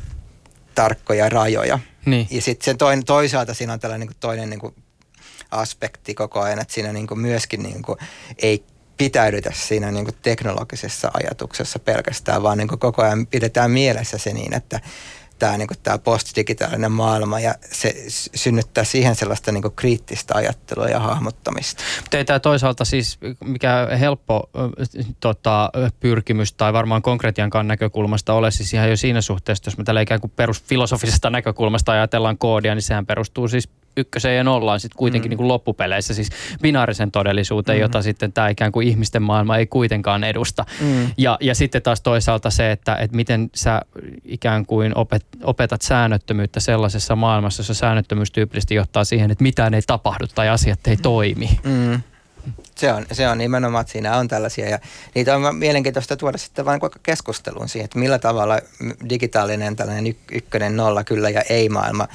tarkkoja rajoja. Niin. Ja sitten toisaalta siinä on tällainen niin kuin toinen niin kuin aspekti koko ajan, että siinä niin kuin myöskin niin kuin ei pitäydytä siinä niin kuin teknologisessa ajatuksessa pelkästään, vaan niin kuin koko ajan pidetään mielessä se niin, että tämä, niin kuin tämä postdigitaalinen maailma ja se synnyttää siihen sellaista niin kuin kriittistä ajattelua ja hahmottamista. Mutta ei tämä toisaalta siis mikä helppo tota, pyrkimys tai varmaan konkretiankaan näkökulmasta ole, siis ihan jo siinä suhteessa, jos me tällä ikään kuin perusfilosofisesta näkökulmasta ajatellaan koodia, niin sehän perustuu siis ykköseen ja nollaan sitten kuitenkin mm. niin kuin loppupeleissä, siis binaarisen todellisuuteen, mm. jota sitten tämä ikään kuin ihmisten maailma ei kuitenkaan edusta. Mm. Ja, ja sitten taas toisaalta se, että et miten sä ikään kuin opet, opetat säännöttömyyttä sellaisessa maailmassa, jossa säännöttömyys tyypillisesti johtaa siihen, että mitään ei tapahdu tai asiat ei toimi. Mm. Se on, se on nimenomaan, että siinä on tällaisia ja niitä on mielenkiintoista tuoda sitten vain keskusteluun siihen, että millä tavalla digitaalinen tällainen y- ykkönen nolla kyllä ja ei maailma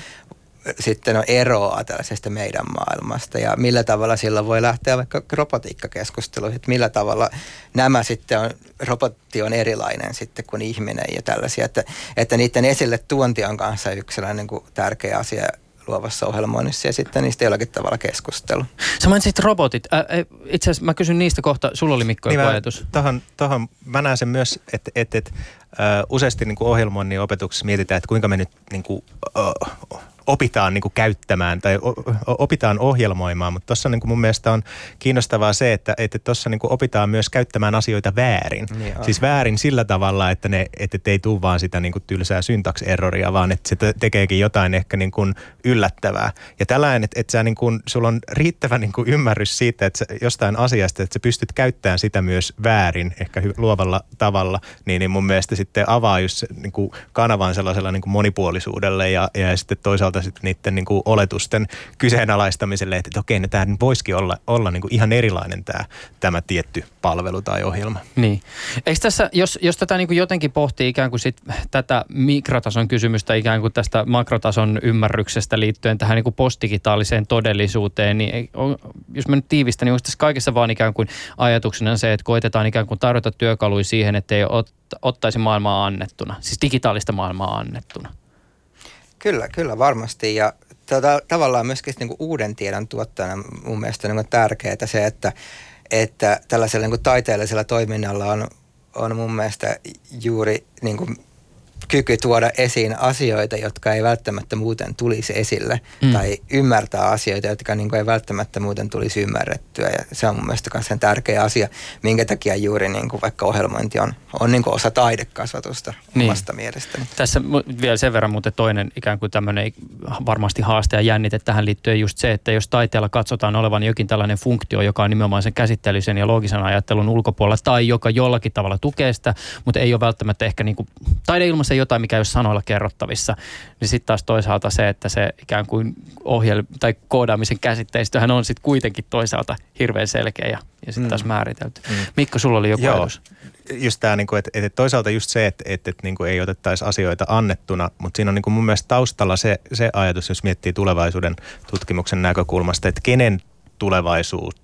sitten on eroa tällaisesta meidän maailmasta ja millä tavalla sillä voi lähteä vaikka robotiikkakeskusteluihin, että millä tavalla nämä sitten on, robotti on erilainen sitten kuin ihminen ja tällaisia, että, että niiden esille tuonti on kanssa yksi sellainen kuin tärkeä asia luovassa ohjelmoinnissa ja sitten niistä jollakin tavalla keskustelu. Sä mainitsit robotit. Äh, itse asiassa mä kysyn niistä kohta. Sulla oli Mikko niin joku ajatus. Tuohon, tuohon mä näen sen myös, että et, et, äh, useasti niin kuin ohjelmoinnin opetuksessa mietitään, että kuinka me nyt niin kuin, äh, opitaan niin kuin käyttämään tai opitaan ohjelmoimaan, mutta tuossa niin kuin mun mielestä on kiinnostavaa se, että tuossa niin kuin opitaan myös käyttämään asioita väärin. Joo. Siis väärin sillä tavalla, että ne et ei tule vaan sitä niin kuin tylsää syntax-erroria, vaan että se tekeekin jotain ehkä niin kuin yllättävää. Ja tällainen, että, että niin kuin, sulla on riittävä niin kuin ymmärrys siitä, että jostain asiasta, että sä pystyt käyttämään sitä myös väärin, ehkä luovalla tavalla, niin, niin mun mielestä sitten avaa just niin kuin kanavan sellaisella niin kuin monipuolisuudelle ja, ja sitten toisaalta sitten niiden niin kuin oletusten kyseenalaistamiselle, että okei, no tämä voisikin olla, olla niin kuin ihan erilainen tämä, tämä tietty palvelu tai ohjelma. Niin. Eikö tässä, jos, jos tätä niin kuin jotenkin pohtii ikään kuin sit tätä mikrotason kysymystä ikään kuin tästä makrotason ymmärryksestä liittyen tähän niin kuin postdigitaaliseen todellisuuteen, niin ei, on, jos mä nyt tiivistän, niin onko tässä kaikessa vaan ikään kuin ajatuksena se, että koitetaan ikään kuin tarjota työkaluja siihen, että ei ot, ottaisi maailmaa annettuna, siis digitaalista maailmaa annettuna? Kyllä, kyllä varmasti ja tota, tavallaan myöskin niin kuin uuden tiedon tuottajana mun mielestä on niin kuin tärkeää se, että, että tällaisella niin kuin taiteellisella toiminnalla on, on mun mielestä juuri niin kuin kyky tuoda esiin asioita, jotka ei välttämättä muuten tulisi esille mm. tai ymmärtää asioita, jotka niin kuin ei välttämättä muuten tulisi ymmärrettyä ja se on mun mielestä myös sen tärkeä asia, minkä takia juuri niin kuin vaikka ohjelmointi on, on niin kuin osa taidekasvatusta niin omasta mielestäni. Tässä vielä sen verran muuten toinen ikään kuin tämmöinen varmasti haaste ja jännite tähän liittyen just se, että jos taiteella katsotaan olevan jokin tällainen funktio, joka on nimenomaan sen käsittelisen ja loogisen ajattelun ulkopuolella tai joka jollakin tavalla tukee sitä, mutta ei ole välttämättä ehkä niin kuin taideilmassa jotain, mikä ei ole sanoilla kerrottavissa, niin sitten taas toisaalta se, että se ikään kuin ohjel- tai koodaamisen käsitteistöhän on sitten kuitenkin toisaalta hirveän selkeä ja, ja sitten taas mm. määritelty. Mm. Mikko, sulla oli joku ajatus? Just tämä, että et toisaalta just se, että et, et, niin ei otettaisi asioita annettuna, mutta siinä on niin mun mielestä taustalla se, se ajatus, jos miettii tulevaisuuden tutkimuksen näkökulmasta, että kenen tulevaisuus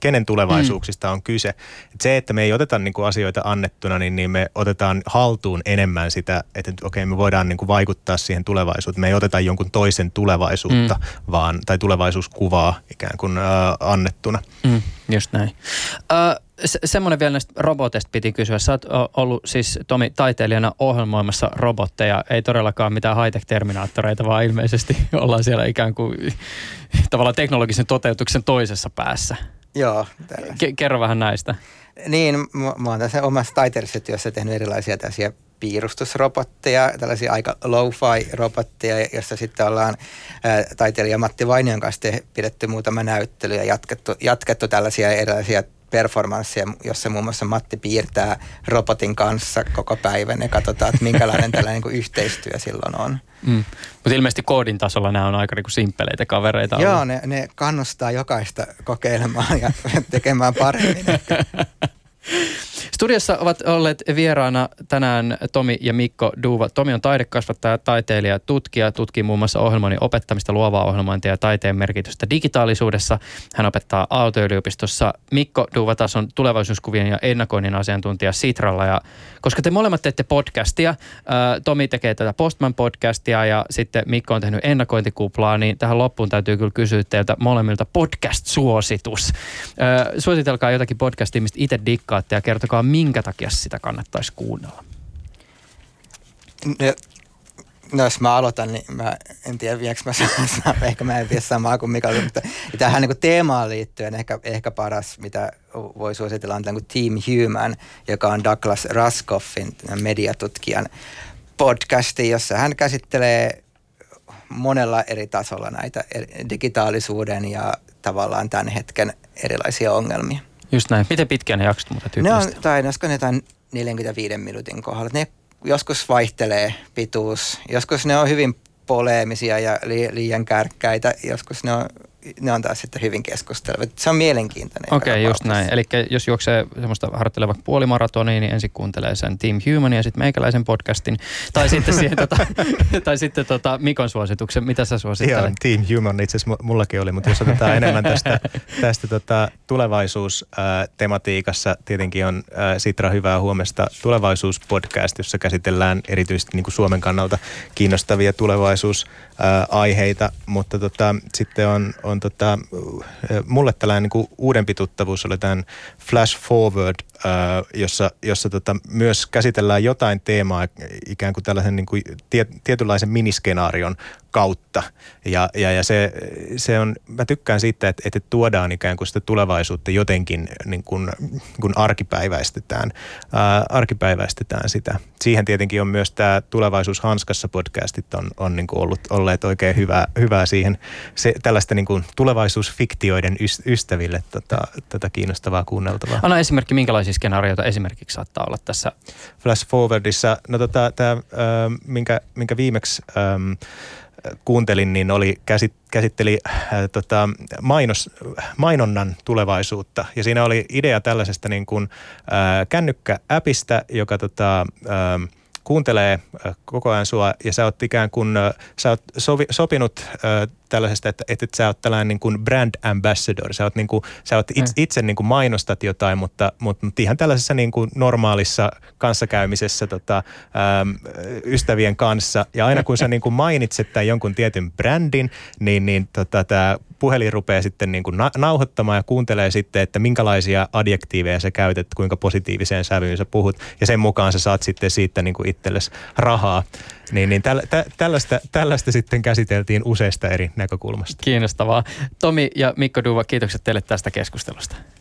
kenen tulevaisuuksista on kyse. Et se, että me ei oteta niinku asioita annettuna, niin, niin me otetaan haltuun enemmän sitä, että okei, me voidaan niinku vaikuttaa siihen tulevaisuuteen. Me ei oteta jonkun toisen tulevaisuutta mm. vaan, tai tulevaisuuskuvaa ikään kuin äh, annettuna. Mm, just näin. Äh, se, semmoinen vielä näistä roboteista piti kysyä. Sä oot ollut siis, Tomi, taiteilijana ohjelmoimassa robotteja. Ei todellakaan mitään high-tech-terminaattoreita, vaan ilmeisesti ollaan siellä ikään kuin tavallaan teknologisen toteutuksen toisessa päässä. Joo. K- kerro vähän näistä. Niin, mä, mä oon tässä omassa taiteellisessa työssä tehnyt erilaisia tällaisia piirustusrobotteja, tällaisia aika low-fi-robotteja, jossa sitten ollaan ää, taiteilija Matti Vainion kanssa te- pidetty muutama näyttely ja jatkettu, jatkettu tällaisia erilaisia performansseja, jossa muun muassa Matti piirtää robotin kanssa koko päivän ja katsotaan, että minkälainen tällainen niin yhteistyö silloin on. Mm. Mutta ilmeisesti koodin tasolla nämä on aika niin kuin simppeleitä kavereita. Joo, ne, ne kannustaa jokaista kokeilemaan ja tekemään paremmin. Studiossa ovat olleet vieraana tänään Tomi ja Mikko Dufva. Tomi on taidekasvattaja, taiteilija ja tutkija. Tutkii muun muassa ohjelmoinnin opettamista, luovaa ohjelmointia ja taiteen merkitystä digitaalisuudessa. Hän opettaa Aalto-yliopistossa. Mikko Dufva taas on tulevaisuuskuvien ja ennakoinnin asiantuntija Sitralla. Ja koska te molemmat teette podcastia, ää, Tomi tekee tätä Postman-podcastia ja sitten Mikko on tehnyt ennakointikuplaa, niin tähän loppuun täytyy kyllä kysyä teiltä molemmilta podcast-suositus. Ää, suositelkaa jotakin podcastia, mistä itse dikkaatte ja kertokaa, minkä takia sitä kannattaisi kuunnella? No, no jos mä aloitan, niin mä en tiedä, viekö mä samaa, ehkä mä en tiedä samaa kuin Mikael, mutta tähän niin kuin teemaan liittyen ehkä, ehkä paras, mitä voi suositella, on niin Team Human, joka on Douglas Rushkoffin mediatutkijan podcasti, jossa hän käsittelee monella eri tasolla näitä digitaalisuuden ja tavallaan tämän hetken erilaisia ongelmia. Just näin. Miten pitkään ne jaksot muuta tyypillisesti? Ne on, tai olisiko ne jotain neljänkymmenenviiden minuutin kohdalla. Ne joskus vaihtelee pituus, joskus ne on hyvin poleemisia ja li, liian kärkkäitä, joskus ne on, ne on taas sitten hyvin keskustelevia. Se on mielenkiintoinen. Okei, okay, just näin. Eli jos juoksee semmoista harjoitteleva puolimaratonia, niin ensin kuuntelee sen Team Human ja sitten meikäläisen podcastin. Tai sitten, siihen, tota, tai sitten tota Mikon suosituksen. Mitä sä suosittelet? Joo, Team Human itse asiassa mullakin oli, mutta jos otetaan enemmän tästä, tästä tota tulevaisuustematiikassa, tietenkin on Sitra Hyvää huomesta tulevaisuuspodcast, jossa käsitellään erityisesti niin kuin Suomen kannalta kiinnostavia tulevaisuusaiheita, mutta tota, sitten on on tota, mulle tällainen niin kuin uudempi tuttavuus oli tämän Flash Forward, ää, jossa, jossa tota, myös käsitellään jotain teemaa ikään kuin tällaisen niin kuin tie, tietynlaisen miniskenaarion kautta. Ja, ja, ja se, se on, mä tykkään siitä, että, että tuodaan ikään kuin sitä tulevaisuutta jotenkin niin kuin, kun arkipäiväistetään, ää, arkipäiväistetään sitä. Siihen tietenkin on myös tämä Tulevaisuus hanskassa -podcastit on, on niin kuin ollut, olleet oikein hyvää, hyvää siihen, se, tällaista niin kuin tulevaisuusfiktioiden ystäville tätä, tätä kiinnostavaa kuunneltavaa. Anna esimerkki, minkälaisia skenaarioita esimerkiksi saattaa olla tässä Flash Forwardissa. No tota, tämä, minkä, minkä viimeksi äm, kuuntelin, niin oli käsit, käsitteli äh, tota, mainos, mainonnan tulevaisuutta. Ja siinä oli idea tällaisesta niin kuin äh, kännykkä-äpistä, joka tota, äh, kuuntelee koko ajan sua ja sä oot ikään kuin, sä oot sovi, sopinut äh, tällaisesta, että, että sä oot tällainen niin kuin brand ambassador. Sä oot, niin kuin, sä oot itse, itse niin kuin mainostat jotain, mutta, mutta ihan tällaisessa niin kuin normaalissa kanssakäymisessä tota, ähm, ystävien kanssa. Ja aina kun sä niin kuin mainitset tämän jonkun tietyn brändin, niin, niin tota, tämä puhelin rupeaa sitten niin kuin na- nauhoittamaan ja kuuntelee sitten, että minkälaisia adjektiiveja sä käytät, kuinka positiiviseen sävyyn sä puhut. Ja sen mukaan sä saat sitten siitä niin kuin itsellesi rahaa. Niin, niin täl, tä, tällaista, tällaista sitten käsiteltiin useista eri näkökulmasta. Kiinnostavaa. Tomi ja Mikko Dufva, kiitokset teille tästä keskustelusta.